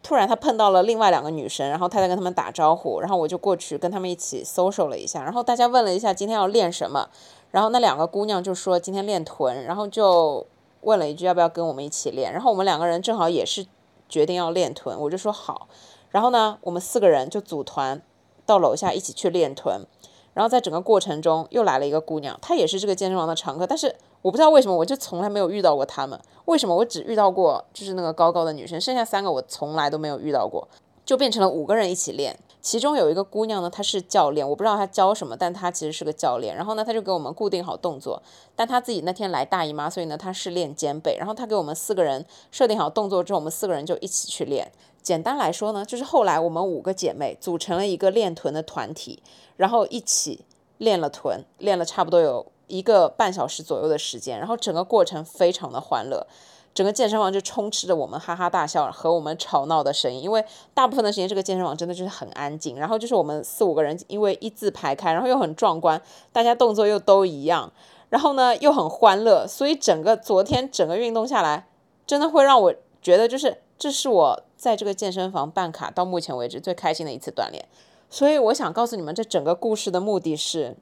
突然他碰到了另外两个女生，然后他在跟他们打招呼，然后我就过去跟他们一起 social 了一下，然后大家问了一下今天要练什么，然后那两个姑娘就说今天练臀，然后就问了一句要不要跟我们一起练，然后我们两个人正好也是决定要练臀，我就说好。然后呢，我们四个人就组团到楼下一起去练臀。然后在整个过程中又来了一个姑娘，她也是这个健身房的常客，但是我不知道为什么我就从来没有遇到过她们，为什么我只遇到过就是那个高高的女生，剩下三个我从来都没有遇到过，就变成了五个人一起练。其中有一个姑娘呢，她是教练，我不知道她教什么，但她其实是个教练。然后呢，她就给我们固定好动作，但她自己那天来大姨妈，所以呢她是练肩背。然后她给我们四个人设定好动作之后，我们四个人就一起去练。简单来说呢，就是后来我们五个姐妹组成了一个练臀的团体，然后一起练了臀，练了差不多有1个半小时左右的时间。然后整个过程非常的欢乐，整个健身房就充斥着我们哈哈大笑和我们吵闹的声音，因为大部分的时间这个健身房真的就是很安静。然后就是我们四五个人因为一字排开，然后又很壮观，大家动作又都一样，然后呢又很欢乐，所以整个昨天整个运动下来，真的会让我觉得就是这是我在这个健身房办卡到目前为止最开心的一次锻炼。所以我想告诉你们，这整个故事的目的是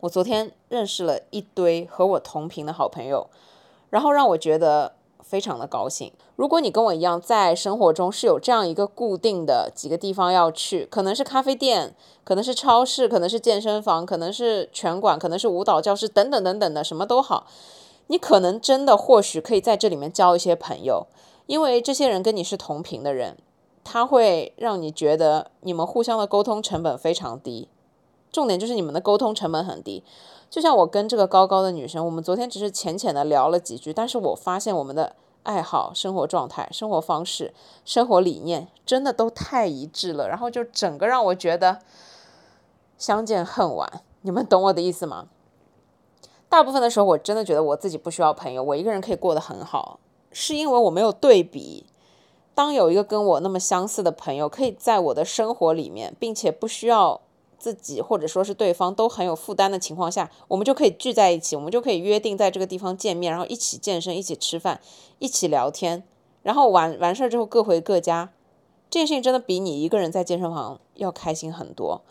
我昨天认识了一堆和我同频的好朋友，然后让我觉得非常的高兴。如果你跟我一样在生活中是有这样一个固定的几个地方要去，可能是咖啡店，可能是超市，可能是健身房，可能是拳馆，可能是舞蹈教室等等等等的，什么都好，你可能真的或许可以在这里面交一些朋友，因为这些人跟你是同频的人，他会让你觉得你们互相的沟通成本非常低，重点就是你们的沟通成本很低。就像我跟这个高高的女生，我们昨天只是浅浅的聊了几句，但是我发现我们的爱好、生活状态、生活方式、生活理念真的都太一致了，然后就整个让我觉得相见恨晚。你们懂我的意思吗？大部分的时候我真的觉得我自己不需要朋友，我一个人可以过得很好，是因为我没有对比。当有一个跟我那么相似的朋友可以在我的生活里面，并且不需要自己或者说是对方都很有负担的情况下，我们就可以聚在一起，我们就可以约定在这个地方见面，然后一起健身，一起吃饭，一起聊天，然后完事之后各回各家。这件事情真的比你一个人在健身房要开心很多。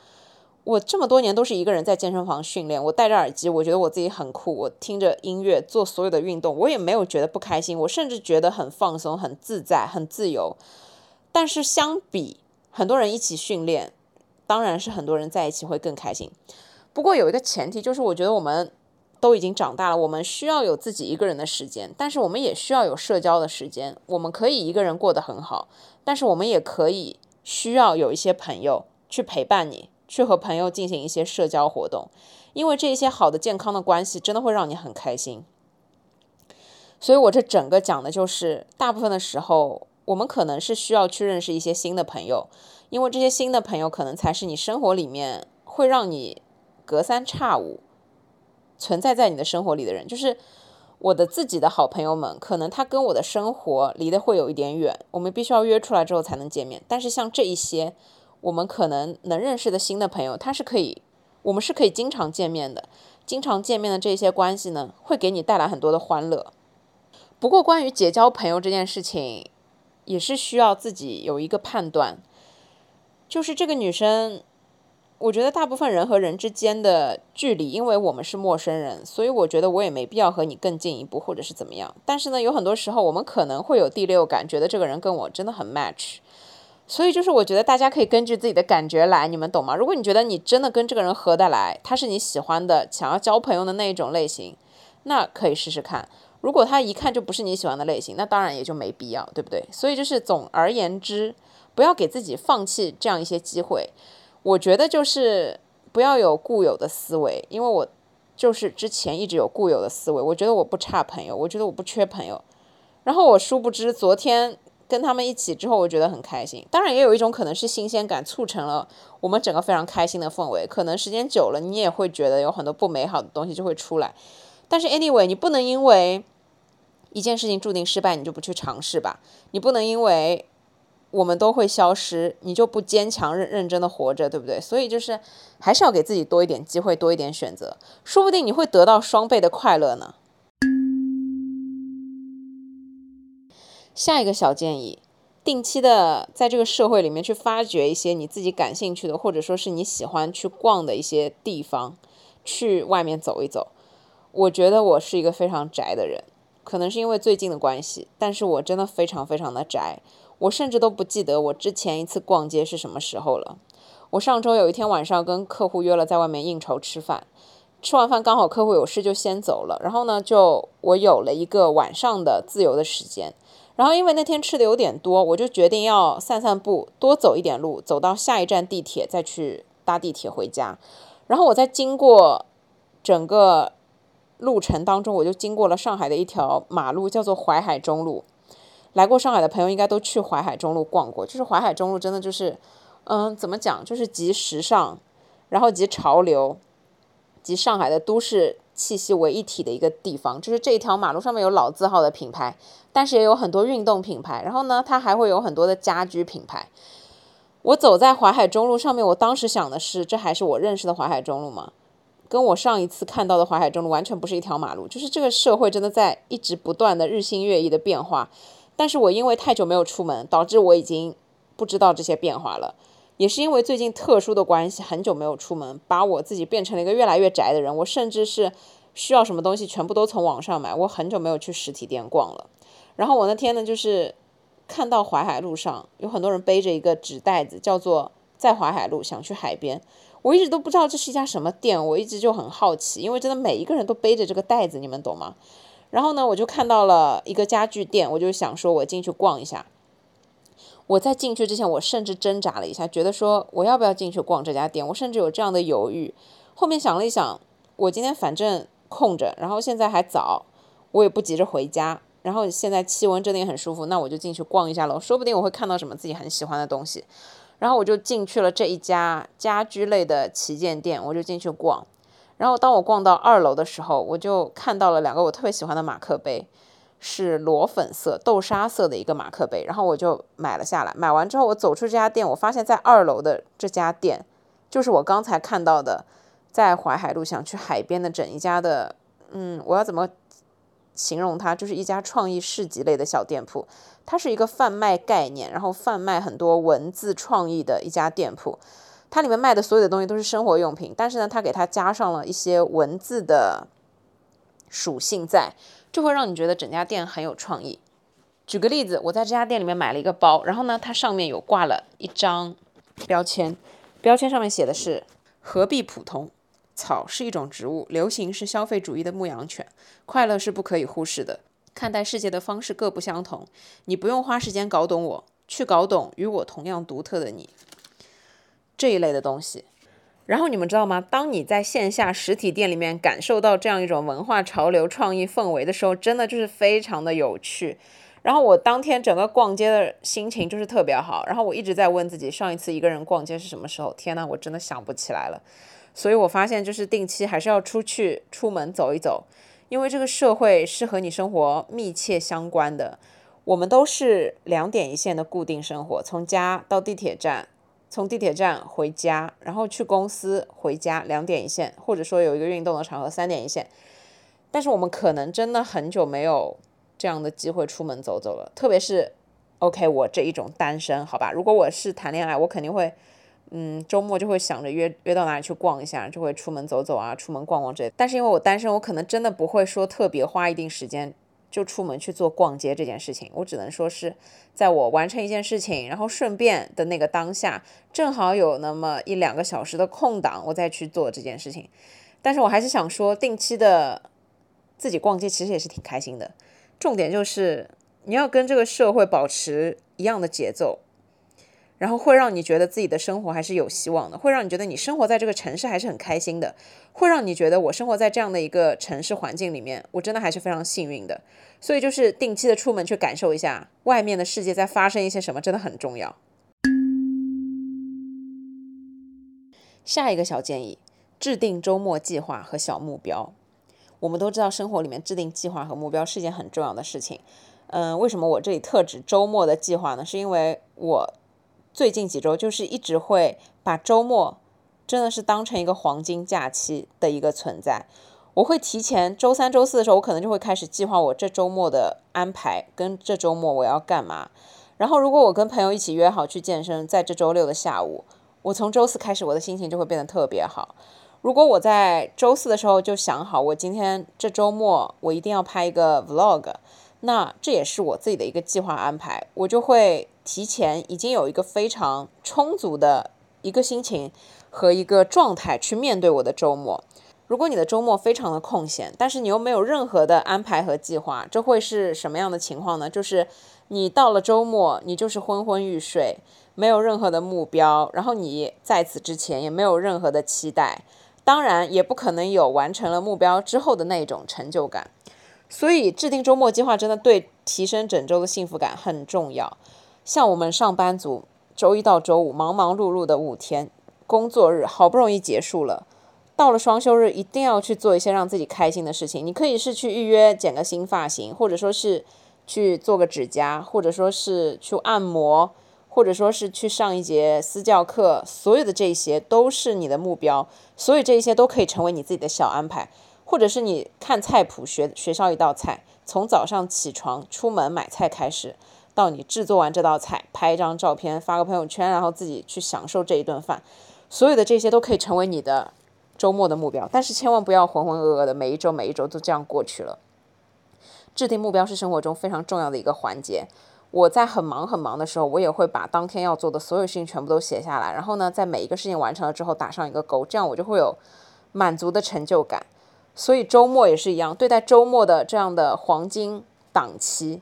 我这么多年都是一个人在健身房训练，我戴着耳机，我觉得我自己很酷，我听着音乐做所有的运动，我也没有觉得不开心，我甚至觉得很放松，很自在，很自由。但是相比很多人一起训练，当然是很多人在一起会更开心。不过有一个前提，就是我觉得我们都已经长大了，我们需要有自己一个人的时间，但是我们也需要有社交的时间。我们可以一个人过得很好，但是我们也可以需要有一些朋友去陪伴你，去和朋友进行一些社交活动，因为这些好的健康的关系真的会让你很开心。所以我这整个讲的就是大部分的时候我们可能是需要去认识一些新的朋友，因为这些新的朋友可能才是你生活里面会让你隔三差五存在在你的生活里的人。就是我的自己的好朋友们，可能他跟我的生活离得会有一点远，我们必须要约出来之后才能见面。但是像这一些我们可能认识的新的朋友，他是可以，我们是可以经常见面的。经常见面的这些关系呢，会给你带来很多的欢乐。不过关于结交朋友这件事情，也是需要自己有一个判断。就是这个女生，我觉得大部分人和人之间的距离，因为我们是陌生人，所以我觉得我也没必要和你更进一步或者是怎么样。但是呢，有很多时候我们可能会有第六感，觉得这个人跟我真的很 match。 所以就是我觉得大家可以根据自己的感觉来，你们懂吗？如果你觉得你真的跟这个人合得来，他是你喜欢的想要交朋友的那一种类型，那可以试试看。如果他一看就不是你喜欢的类型，那当然也就没必要，对不对？所以就是总而言之，不要给自己放弃这样一些机会。我觉得就是不要有固有的思维，因为我就是之前一直有固有的思维，我觉得我不差朋友，我觉得我不缺朋友。然后我殊不知昨天跟他们一起之后，我觉得很开心。当然也有一种可能是新鲜感促成了我们整个非常开心的氛围，可能时间久了你也会觉得有很多不美好的东西就会出来。但是 anyway， 你不能因为一件事情注定失败你就不去尝试吧，你不能因为我们都会消失，你就不坚强认真的活着，对不对？所以就是还是要给自己多一点机会，多一点选择，说不定你会得到双倍的快乐呢。下一个小建议，定期的在这个社会里面去发掘一些你自己感兴趣的，或者说是你喜欢去逛的一些地方，去外面走一走。我觉得我是一个非常宅的人，可能是因为最近的关系，但是我真的非常非常的宅，我甚至都不记得我之前一次逛街是什么时候了。我上周有一天晚上跟客户约了在外面应酬吃饭，吃完饭刚好客户有事就先走了，然后呢就我有了一个晚上的自由的时间，然后因为那天吃的有点多，我就决定要散散步，多走一点路，走到下一站地铁再去搭地铁回家。然后我在经过整个路程当中，我就经过了上海的一条马路，叫做淮海中路。来过上海的朋友应该都去淮海中路逛过，就是淮海中路真的就是怎么讲，就是集时尚，然后集潮流，集上海的都市气息为一体的一个地方。就是这一条马路上面有老字号的品牌，但是也有很多运动品牌，然后呢它还会有很多的家居品牌。我走在淮海中路上面，我当时想的是，这还是我认识的淮海中路吗？跟我上一次看到的淮海中路完全不是一条马路。就是这个社会真的在一直不断的日新月异的变化，但是我因为太久没有出门，导致我已经不知道这些变化了。也是因为最近特殊的关系，很久没有出门，把我自己变成了一个越来越宅的人。我甚至是需要什么东西全部都从网上买，我很久没有去实体店逛了。然后我那天呢就是看到淮海路上有很多人背着一个纸袋子，叫做在淮海路想去海边。我一直都不知道这是一家什么店，我一直就很好奇，因为真的每一个人都背着这个袋子，你们懂吗？然后呢我就看到了一个家具店，我就想说我进去逛一下。我在进去之前，我甚至挣扎了一下，觉得说我要不要进去逛这家店，我甚至有这样的犹豫。后面想了一想，我今天反正空着，然后现在还早，我也不急着回家，然后现在气温真的也很舒服，那我就进去逛一下了，说不定我会看到什么自己很喜欢的东西。然后我就进去了这一家家居类的旗舰店，我就进去逛。然后当我逛到2楼的时候，我就看到了2个我特别喜欢的马克杯，是裸粉色豆沙色的一个马克杯，然后我就买了下来。买完之后我走出这家店，我发现在2楼的这家店就是我刚才看到的在淮海路想去海边的整一家的我要怎么形容它，就是一家创意市集类的小店铺。它是一个贩卖概念，然后贩卖很多文字创意的一家店铺。它里面卖的所有的东西都是生活用品，但是呢它给它加上了一些文字的属性在，就会让你觉得整家店很有创意。举个例子，我在这家店里面买了一个包，然后呢它上面有挂了一张标签，标签上面写的是何必普通，草是一种植物，流行是消费主义的牧羊犬，快乐是不可以忽视的，看待世界的方式各不相同，你不用花时间搞懂我，去搞懂与我同样独特的你，这一类的东西。然后你们知道吗，当你在线下实体店里面感受到这样一种文化潮流创意氛围的时候，真的就是非常的有趣。然后我当天整个逛街的心情就是特别好，然后我一直在问自己，上一次一个人逛街是什么时候，天哪，我真的想不起来了。所以我发现就是定期还是要出门走一走，因为这个社会是和你生活密切相关的。我们都是2点1线的固定生活，从家到地铁站，从地铁站回家，然后去公司回家，2点1线，或者说有一个运动的场合3点1线。但是我们可能真的很久没有这样的机会出门走走了，特别是 OK 我这一种单身，好吧，如果我是谈恋爱，我肯定会周末就会想着约到哪里去逛一下，就会出门走走啊，出门逛逛这些。但是因为我单身，我可能真的不会说特别花一定时间就出门去做逛街这件事情。我只能说是在我完成一件事情，然后顺便的那个当下，正好有那么1-2个小时的空档，我再去做这件事情。但是我还是想说，定期的自己逛街其实也是挺开心的。重点就是你要跟这个社会保持一样的节奏，然后会让你觉得自己的生活还是有希望的，会让你觉得你生活在这个城市还是很开心的，会让你觉得我生活在这样的一个城市环境里面，我真的还是非常幸运的。所以就是定期的出门去感受一下外面的世界在发生一些什么，真的很重要。下一个小建议，制定周末计划和小目标。我们都知道生活里面制定计划和目标是一件很重要的事情。为什么我这里特指周末的计划呢？是因为我最近几周就是一直会把周末真的是当成一个黄金假期的一个存在。我会提前周三周四的时候，我可能就会开始计划我这周末的安排跟这周末我要干嘛。然后如果我跟朋友一起约好去健身，在这周六的下午，我从周四开始我的心情就会变得特别好。如果我在周四的时候就想好我今天这周末我一定要拍一个 vlog， 那这也是我自己的一个计划安排，我就会提前已经有一个非常充足的一个心情和一个状态去面对我的周末。如果你的周末非常的空闲，但是你又没有任何的安排和计划，这会是什么样的情况呢？就是你到了周末，你就是昏昏欲睡，没有任何的目标，然后你在此之前也没有任何的期待，当然也不可能有完成了目标之后的那种成就感。所以制定周末计划真的对提升整周的幸福感很重要。像我们上班族，周一到周五忙忙碌碌的5天工作日好不容易结束了，到了双休日一定要去做一些让自己开心的事情。你可以是去预约剪个新发型，或者说是去做个指甲，或者说是去按摩，或者说是去上一节私教课，所有的这些都是你的目标，所以这些都可以成为你自己的小安排。或者是你看菜谱 学上一道菜，从早上起床出门买菜开始，到你制作完这道菜拍一张照片发个朋友圈，然后自己去享受这一顿饭，所有的这些都可以成为你的周末的目标。但是千万不要浑浑噩噩的每一周都这样过去了。制定目标是生活中非常重要的一个环节。我在很忙的时候，我也会把当天要做的所有事情全部都写下来，然后呢在每一个事情完成了之后打上一个勾，这样我就会有满足的成就感。所以周末也是一样，对待周末的这样的黄金档期，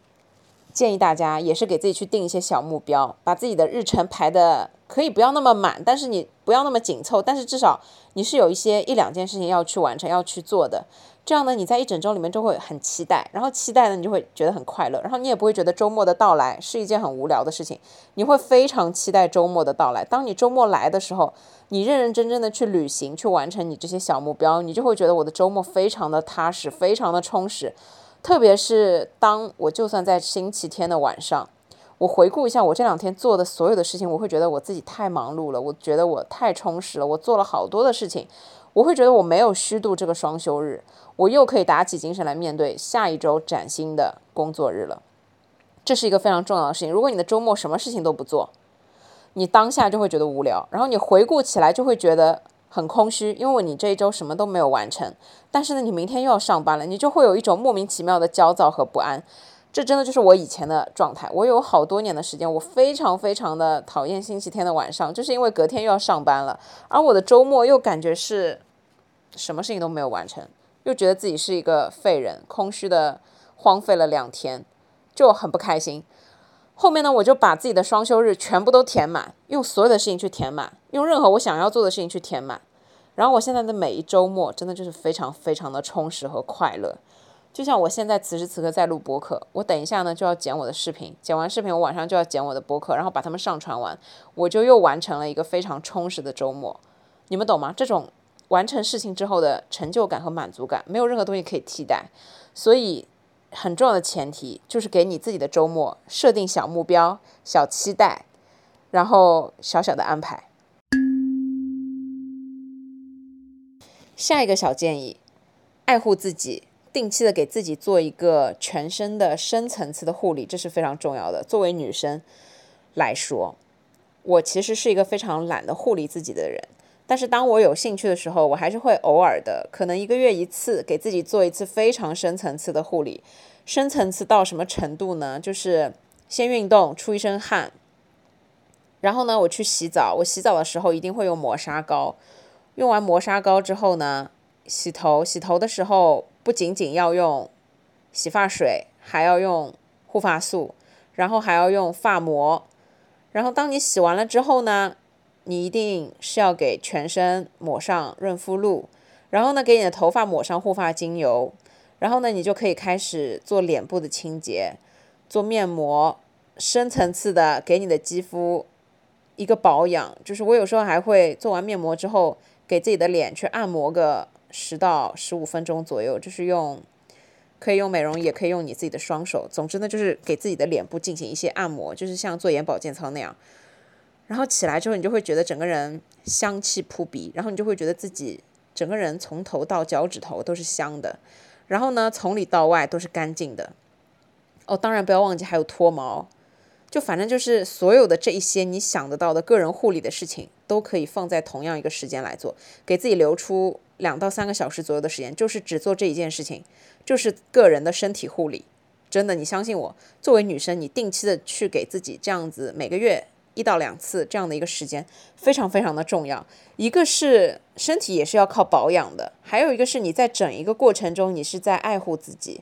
建议大家也是给自己去定一些小目标，把自己的日程排的可以不要那么满，但是你不要那么紧凑，但是至少你是有1-2件事情要去完成要去做的，这样呢你在一整周里面就会很期待，然后期待呢你就会觉得很快乐，然后你也不会觉得周末的到来是一件很无聊的事情，你会非常期待周末的到来。当你周末来的时候，你认认真真的去旅行，去完成你这些小目标，你就会觉得我的周末非常的踏实，非常的充实。特别是当我就算在星期天的晚上，我回顾一下我这2天做的所有的事情，我会觉得我自己太忙碌了，我觉得我太充实了，我做了好多的事情，我会觉得我没有虚度这个双休日，我又可以打起精神来面对下一周崭新的工作日了。这是一个非常重要的事情。如果你的周末什么事情都不做，你当下就会觉得无聊，然后你回顾起来就会觉得很空虚，因为你这一周什么都没有完成，但是呢你明天又要上班了，你就会有一种莫名其妙的焦躁和不安。这真的就是我以前的状态。我有好多年的时间，我非常的讨厌星期天的晚上，就是因为隔天又要上班了，而我的周末又感觉是什么事情都没有完成，又觉得自己是一个废人，空虚的荒废了2天，就很不开心。后面呢我就把自己的双休日全部都填满，用所有的事情去填满，用任何我想要做的事情去填满，然后我现在的每一周末真的就是非常的充实和快乐。就像我现在此时此刻在录播客，我等一下呢就要剪我的视频，剪完视频我晚上就要剪我的播客，然后把它们上传完，我就又完成了一个非常充实的周末。你们懂吗？这种完成事情之后的成就感和满足感，没有任何东西可以替代。所以很重要的前提就是给你自己的周末设定小目标、小期待，然后小小的安排。下一个小建议，爱护自己，定期的给自己做一个全身的深层次的护理，这是非常重要的。作为女生来说，我其实是一个非常懒得护理自己的人，但是当我有兴趣的时候，我还是会偶尔的，可能1个月1次给自己做一次非常深层次的护理。深层次到什么程度呢？就是先运动出一身汗，然后呢我去洗澡，我洗澡的时候一定会用磨砂膏，用完磨砂膏之后呢洗头，洗头的时候不仅仅要用洗发水，还要用护发素，然后还要用发膜。然后当你洗完了之后呢，你一定是要给全身抹上润肤露，然后呢给你的头发抹上护发精油，然后呢你就可以开始做脸部的清洁，做面膜，深层次的给你的肌肤一个保养。就是我有时候还会做完面膜之后给自己的脸去按摩个10-15分钟左右，就是用可以用美容，也可以用你自己的双手，总之呢就是给自己的脸部进行一些按摩，就是像做眼保健操那样。然后起来之后你就会觉得整个人香气扑鼻，然后你就会觉得自己整个人从头到脚趾头都是香的，然后呢从里到外都是干净的。哦，当然不要忘记还有脱毛，就反正就是所有的这一些你想得到的个人护理的事情都可以放在同样一个时间来做，给自己留出2到3个小时左右的时间，就是只做这一件事情，就是个人的身体护理。真的，你相信我，作为女生你定期的去给自己这样子每个月1到2次这样的一个时间非常非常的重要。一个是身体也是要靠保养的，还有一个是你在整一个过程中你是在爱护自己，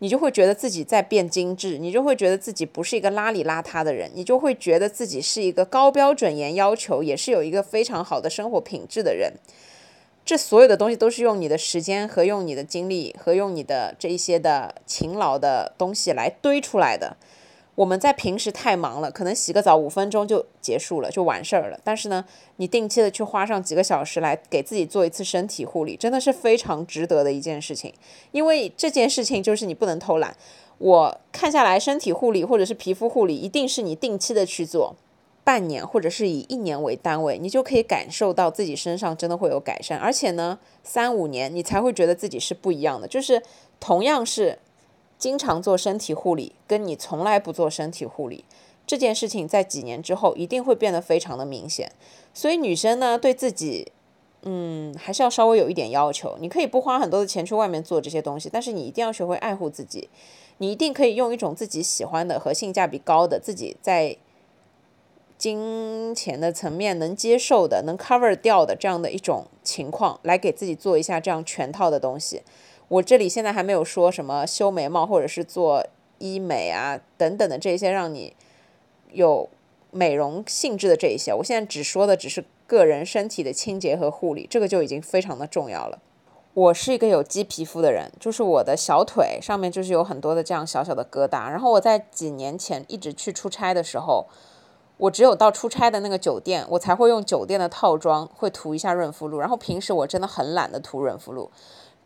你就会觉得自己在变精致，你就会觉得自己不是一个邋里邋遢的人，你就会觉得自己是一个高标准严要求也是有一个非常好的生活品质的人。这所有的东西都是用你的时间和用你的精力和用你的这一些的勤劳的东西来堆出来的。我们在平时太忙了，可能洗个澡5分钟就结束了，就完事儿了。但是呢，你定期的去花上几个小时来给自己做一次身体护理，真的是非常值得的一件事情。因为这件事情就是你不能偷懒。我看下来，身体护理或者是皮肤护理一定是你定期的去做，半年或者是以1年为单位，你就可以感受到自己身上真的会有改善。而且呢，3、5年你才会觉得自己是不一样的。就是同样是经常做身体护理跟你从来不做身体护理这件事情，在几年之后一定会变得非常的明显。所以女生呢对自己还是要稍微有一点要求。你可以不花很多的钱去外面做这些东西，但是你一定要学会爱护自己，你一定可以用一种自己喜欢的和性价比高的，自己在金钱的层面能接受的能 cover 掉的这样的一种情况来给自己做一下这样全套的东西。我这里现在还没有说什么修眉毛或者是做医美啊等等的这些让你有美容性质的这一些，我现在只说的只是个人身体的清洁和护理，这个就已经非常的重要了。我是一个有鸡皮肤的人，就是我的小腿上面就是有很多的这样小小的疙瘩。然后我在几年前一直去出差的时候，我只有到出差的那个酒店我才会用酒店的套装会涂一下润肤露，然后平时我真的很懒得涂润肤露。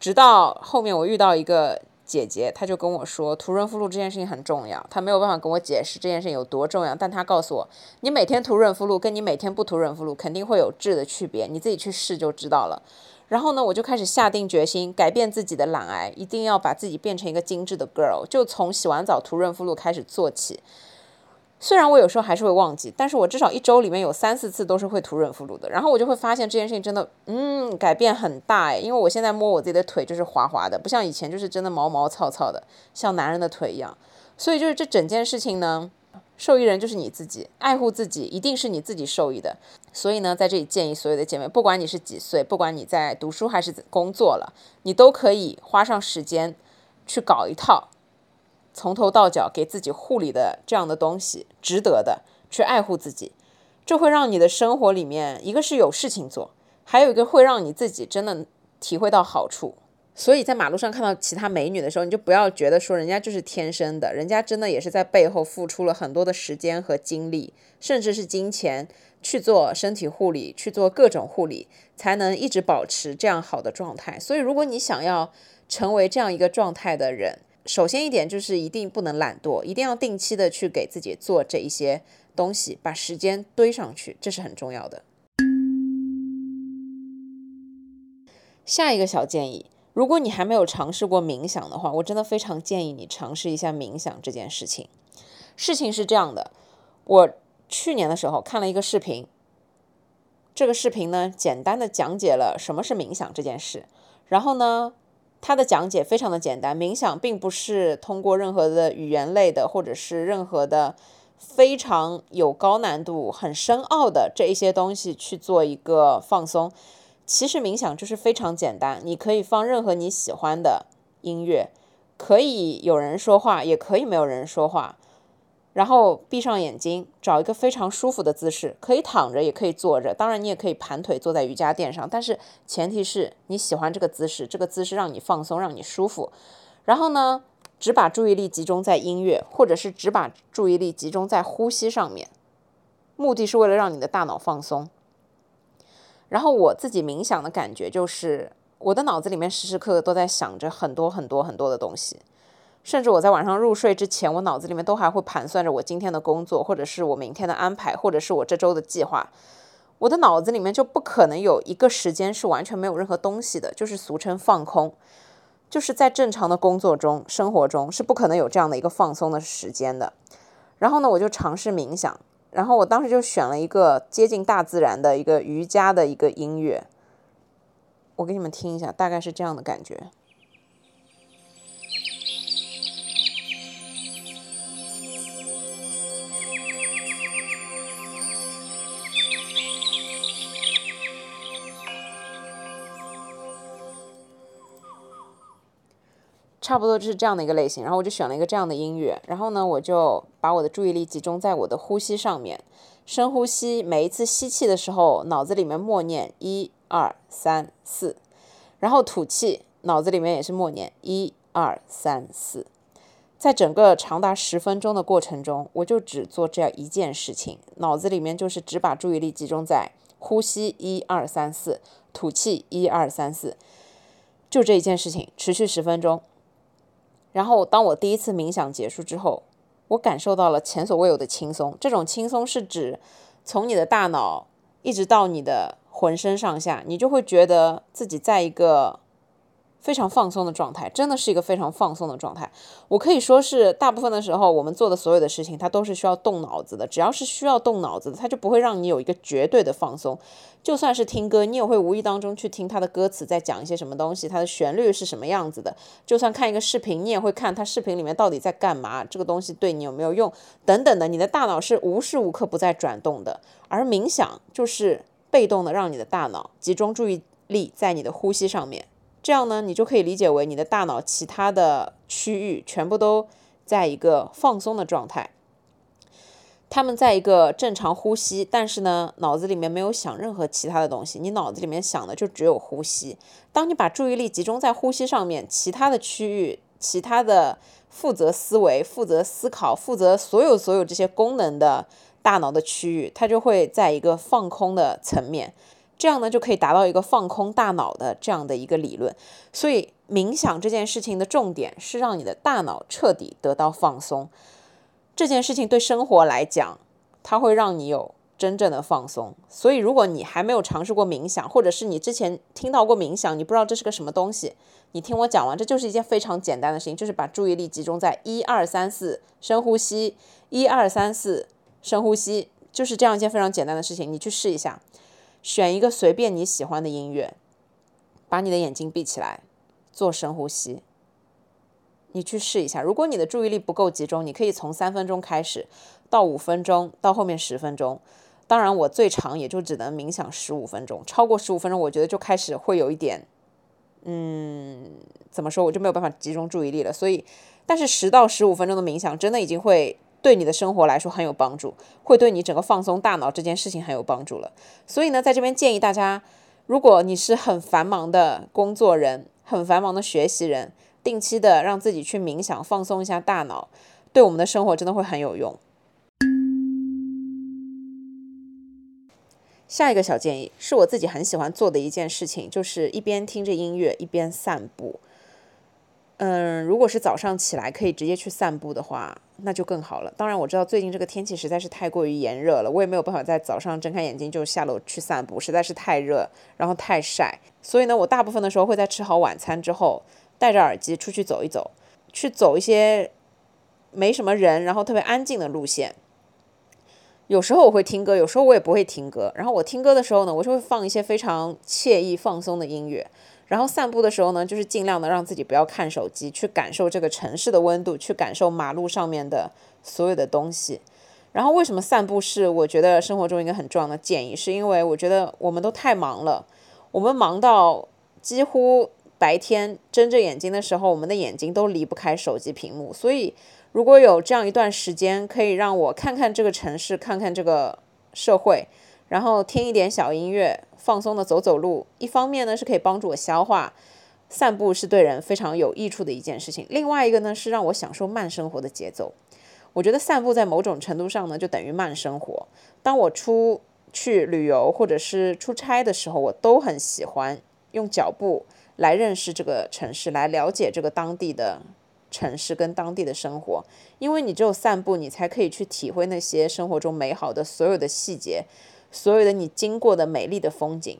直到后面我遇到一个姐姐，她就跟我说涂润肤露这件事情很重要，她没有办法跟我解释这件事情有多重要，但她告诉我你每天涂润肤露跟你每天不涂润肤露肯定会有质的区别，你自己去试就知道了。然后呢我就开始下定决心改变自己的懒癌，一定要把自己变成一个精致的 girl， 就从洗完澡涂润肤露开始做起。虽然我有时候还是会忘记，但是我至少1周里面有3、4次都是会涂润肤露的。然后我就会发现这件事情真的改变很大诶，因为我现在摸我自己的腿就是滑滑的，不像以前就是真的毛毛糙糙的像男人的腿一样。所以就是这整件事情呢，受益人就是你自己，爱护自己一定是你自己受益的。所以呢在这里建议所有的姐妹，不管你是几岁，不管你在读书还是工作了，你都可以花上时间去搞一套从头到脚给自己护理的这样的东西，值得的去爱护自己。这会让你的生活里面一个是有事情做，还有一个会让你自己真的体会到好处。所以在马路上看到其他美女的时候，你就不要觉得说人家就是天生的，人家真的也是在背后付出了很多的时间和精力，甚至是金钱去做身体护理，去做各种护理，才能一直保持这样好的状态。所以如果你想要成为这样一个状态的人，首先一点就是一定不能懒惰，一定要定期的去给自己做这一些东西，把时间堆上去，这是很重要的。下一个小建议，如果你还没有尝试过冥想的话，我真的非常建议你尝试一下冥想这件事情。事情是这样的，我去年的时候看了一个视频，这个视频呢简单的讲解了什么是冥想这件事。然后呢它的讲解非常的简单，冥想并不是通过任何的语言类的或者是任何的非常有高难度很深奥的这一些东西去做一个放松。其实冥想就是非常简单，你可以放任何你喜欢的音乐，可以有人说话也可以没有人说话，然后闭上眼睛找一个非常舒服的姿势，可以躺着也可以坐着，当然你也可以盘腿坐在瑜伽垫上，但是前提是你喜欢这个姿势，这个姿势让你放松让你舒服。然后呢只把注意力集中在音乐或者是只把注意力集中在呼吸上面，目的是为了让你的大脑放松。然后我自己冥想的感觉就是我的脑子里面时时刻刻都在想着很多很多很多的东西，甚至我在晚上入睡之前，我脑子里面都还会盘算着我今天的工作，或者是我明天的安排，或者是我这周的计划。我的脑子里面就不可能有一个时间是完全没有任何东西的，就是俗称放空，就是在正常的工作中生活中是不可能有这样的一个放松的时间的。然后呢，我就尝试冥想，然后我当时就选了一个接近大自然的一个瑜伽的一个音乐，我给你们听一下，大概是这样的感觉。差不多就是这样的一个类型，然后我就选了一个这样的音乐，然后呢，我就把我的注意力集中在我的呼吸上面，深呼吸，每一次吸气的时候，脑子里面默念1、2、3、4，然后吐气，脑子里面也是默念1、2、3、4。在整个长达10分钟的过程中，我就只做这样一件事情，脑子里面就是只把注意力集中在呼吸1、2、3、4，吐气1、2、3、4，就这一件事情，持续10分钟。然后当我第一次冥想结束之后，我感受到了前所未有的轻松。这种轻松是指从你的大脑一直到你的浑身上下，你就会觉得自己在一个非常放松的状态，真的是一个非常放松的状态。我可以说是大部分的时候我们做的所有的事情它都是需要动脑子的，只要是需要动脑子的，它就不会让你有一个绝对的放松。就算是听歌，你也会无意当中去听它的歌词在讲一些什么东西，它的旋律是什么样子的。就算看一个视频，你也会看它视频里面到底在干嘛，这个东西对你有没有用等等的，你的大脑是无时无刻不在转动的。而冥想就是被动的让你的大脑集中注意力在你的呼吸上面，这样呢，你就可以理解为你的大脑其他的区域全部都在一个放松的状态，他们在一个正常呼吸，但是呢，脑子里面没有想任何其他的东西，你脑子里面想的就只有呼吸。当你把注意力集中在呼吸上面，其他的区域，其他的负责思维、负责思考、负责所有这些功能的大脑的区域，它就会在一个放空的层面。这样呢，就可以达到一个放空大脑的这样的一个理论。所以冥想这件事情的重点是让你的大脑彻底得到放松。这件事情对生活来讲，它会让你有真正的放松。所以如果你还没有尝试过冥想，或者是你之前听到过冥想，你不知道这是个什么东西，你听我讲完，这就是一件非常简单的事情，就是把注意力集中在1、2、3、4，深呼吸，1、2、3、4，深呼吸，就是这样一件非常简单的事情，你去试一下。选一个随便你喜欢的音乐，把你的眼睛闭起来，做深呼吸，你去试一下。如果你的注意力不够集中，你可以从3分钟开始，到5分钟，到后面10分钟。当然我最长也就只能冥想15分钟，超过15分钟我觉得就开始会有一点怎么说，我就没有办法集中注意力了。所以但是10到15分钟的冥想真的已经会对你的生活来说很有帮助，会对你整个放松大脑这件事情很有帮助了。所以呢，在这边建议大家，如果你是很繁忙的工作人，很繁忙的学习人，定期的让自己去冥想，放松一下大脑，对我们的生活真的会很有用。下一个小建议是我自己很喜欢做的一件事情，就是一边听着音乐一边散步。如果是早上起来可以直接去散步的话，那就更好了。当然我知道最近这个天气实在是太过于炎热了，我也没有办法在早上睁开眼睛就下楼去散步，实在是太热，然后太晒。所以呢，我大部分的时候会在吃好晚餐之后，戴着耳机出去走一走，去走一些没什么人，然后特别安静的路线。有时候我会听歌，有时候我也不会听歌。然后我听歌的时候呢，我就会放一些非常惬意放松的音乐。然后散步的时候呢，就是尽量的让自己不要看手机，去感受这个城市的温度，去感受马路上面的所有的东西。然后为什么散步是我觉得生活中一个很重要的建议，是因为我觉得我们都太忙了，我们忙到几乎白天睁着眼睛的时候，我们的眼睛都离不开手机屏幕。所以如果有这样一段时间可以让我看看这个城市，看看这个社会，然后听一点小音乐，放松的走走路，一方面呢是可以帮助我消化，散步是对人非常有益处的一件事情。另外一个呢是让我享受慢生活的节奏。我觉得散步在某种程度上呢就等于慢生活。当我出去旅游或者是出差的时候，我都很喜欢用脚步来认识这个城市，来了解这个当地的城市跟当地的生活。因为你只有散步，你才可以去体会那些生活中美好的所有的细节，所有的你经过的美丽的风景。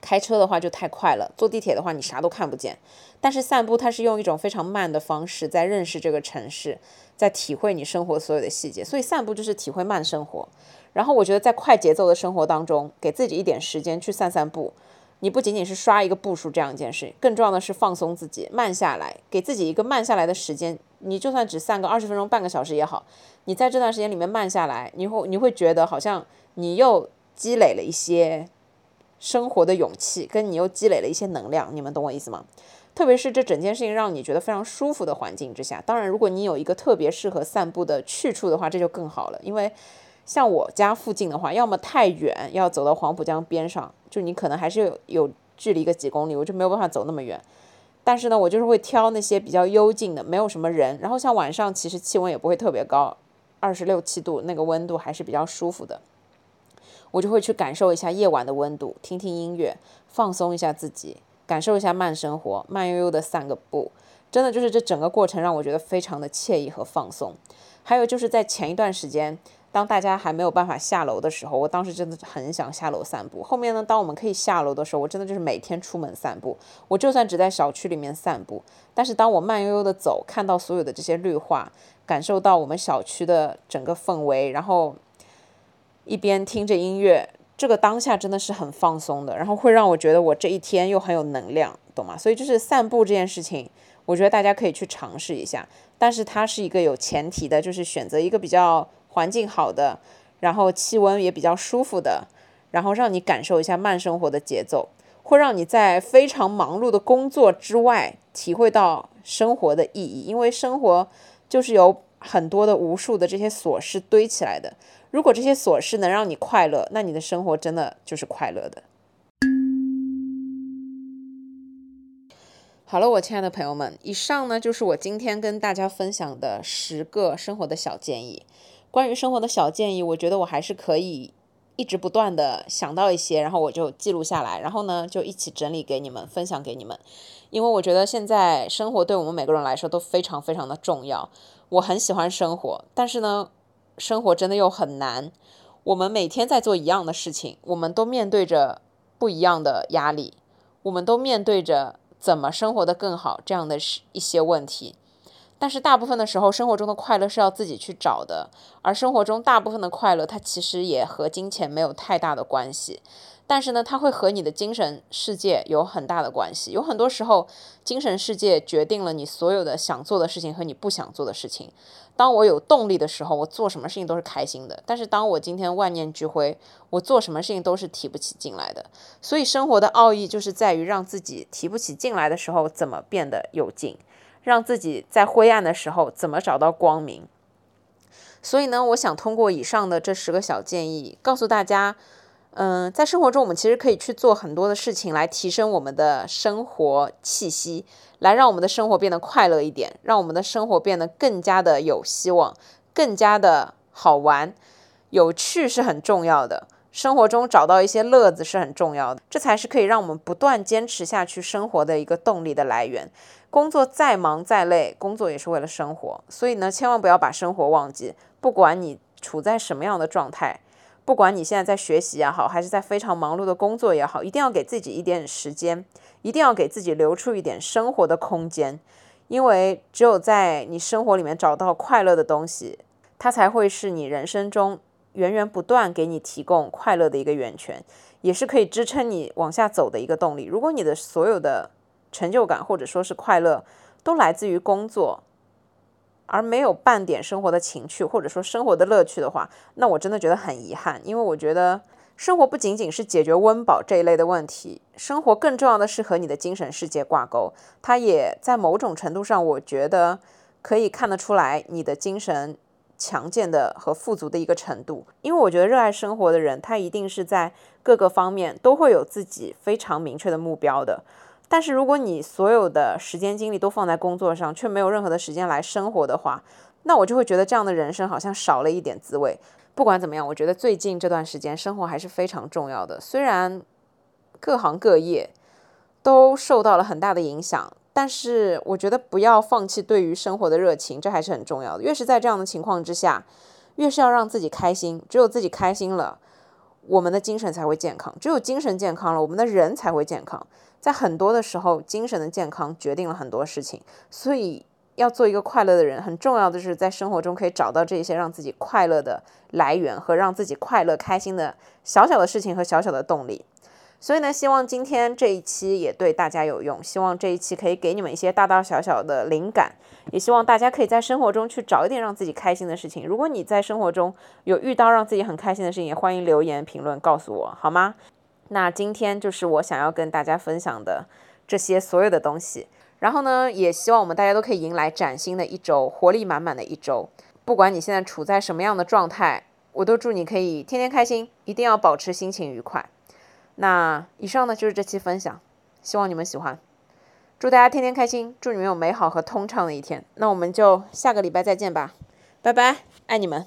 开车的话就太快了，坐地铁的话你啥都看不见，但是散步它是用一种非常慢的方式在认识这个城市，在体会你生活所有的细节。所以散步就是体会慢生活。然后我觉得在快节奏的生活当中，给自己一点时间去散散步，你不仅仅是刷一个步数这样一件事，更重要的是放松自己，慢下来，给自己一个慢下来的时间。你就算只散个20分钟半个小时也好，你在这段时间里面慢下来，你会觉得好像你又积累了一些生活的勇气，跟你又积累了一些能量，你们懂我意思吗？特别是这整件事情让你觉得非常舒服的环境之下，当然如果你有一个特别适合散步的去处的话，这就更好了。因为像我家附近的话，要么太远，要走到黄浦江边上，就你可能还是 有距离个几公里，我就没有办法走那么远。但是呢，我就是会挑那些比较幽静的，没有什么人，然后像晚上其实气温也不会特别高，26、27度，那个温度还是比较舒服的。我就会去感受一下夜晚的温度，听听音乐，放松一下自己，感受一下慢生活，慢悠悠的散个步。真的就是这整个过程让我觉得非常的惬意和放松。还有就是在前一段时间，当大家还没有办法下楼的时候，我当时真的很想下楼散步。后面呢，当我们可以下楼的时候，我真的就是每天出门散步。我就算只在小区里面散步，但是当我慢悠悠的走，看到所有的这些绿化，感受到我们小区的整个氛围，然后一边听着音乐，这个当下真的是很放松的，然后会让我觉得我这一天又很有能量，懂吗？所以就是散步这件事情，我觉得大家可以去尝试一下，但是它是一个有前提的，就是选择一个比较环境好的，然后气温也比较舒服的，然后让你感受一下慢生活的节奏，会让你在非常忙碌的工作之外体会到生活的意义。因为生活就是由很多的无数的这些琐事堆起来的，如果这些琐事能让你快乐，那你的生活真的就是快乐的。好了，我亲爱的朋友们，以上呢就是我今天跟大家分享的10个生活的小建议。关于生活的小建议，我觉得我还是可以一直不断的想到一些，然后我就记录下来，然后呢就一起整理给你们，分享给你们。因为我觉得现在生活对我们每个人来说都非常非常的重要。我很喜欢生活，但是呢生活真的又很难，我们每天在做一样的事情，我们都面对着不一样的压力，我们都面对着怎么生活得更好这样的一些问题。但是大部分的时候，生活中的快乐是要自己去找的，而生活中大部分的快乐它其实也和金钱没有太大的关系，但是呢它会和你的精神世界有很大的关系。有很多时候精神世界决定了你所有的想做的事情和你不想做的事情。当我有动力的时候，我做什么事情都是开心的，但是当我今天万念俱灰，我做什么事情都是提不起劲来的。所以生活的奥义就是在于让自己提不起劲来的时候怎么变得有劲，让自己在灰暗的时候怎么找到光明。所以呢，我想通过以上的这10个小建议告诉大家，在生活中我们其实可以去做很多的事情来提升我们的生活气息，来让我们的生活变得快乐一点，让我们的生活变得更加的有希望，更加的好玩。有趣是很重要的，生活中找到一些乐子是很重要的，这才是可以让我们不断坚持下去生活的一个动力的来源。工作再忙再累，工作也是为了生活，所以呢千万不要把生活忘记。不管你处在什么样的状态，不管你现在在学习也好，还是在非常忙碌的工作也好，一定要给自己一点时间，一定要给自己留出一点生活的空间。因为只有在你生活里面找到快乐的东西，它才会是你人生中源源不断给你提供快乐的一个源泉，也是可以支撑你往下走的一个动力。如果你的所有的成就感或者说是快乐都来自于工作，而没有半点生活的情趣或者说生活的乐趣的话，那我真的觉得很遗憾。因为我觉得生活不仅仅是解决温饱这一类的问题，生活更重要的是和你的精神世界挂钩，它也在某种程度上我觉得可以看得出来你的精神强健的和富足的一个程度。因为我觉得热爱生活的人，他一定是在各个方面都会有自己非常明确的目标的。但是如果你所有的时间精力都放在工作上，却没有任何的时间来生活的话，那我就会觉得这样的人生好像少了一点滋味。不管怎么样，我觉得最近这段时间生活还是非常重要的。虽然各行各业都受到了很大的影响，但是我觉得不要放弃对于生活的热情，这还是很重要的。越是在这样的情况之下，越是要让自己开心，只有自己开心了，我们的精神才会健康，只有精神健康了，我们的人才会健康。在很多的时候，精神的健康决定了很多事情，所以要做一个快乐的人，很重要的是在生活中可以找到这些让自己快乐的来源和让自己快乐开心的小小的事情和小小的动力。所以呢，希望今天这一期也对大家有用，希望这一期可以给你们一些大大小小的灵感，也希望大家可以在生活中去找一点让自己开心的事情。如果你在生活中有遇到让自己很开心的事情，也欢迎留言评论告诉我，好吗？那今天就是我想要跟大家分享的这些所有的东西，然后呢，也希望我们大家都可以迎来崭新的一周，活力满满的一周。不管你现在处在什么样的状态，我都祝你可以天天开心，一定要保持心情愉快。那以上呢，就是这期分享，希望你们喜欢，祝大家天天开心，祝你们有美好和通畅的一天。那我们就下个礼拜再见吧，拜拜，爱你们。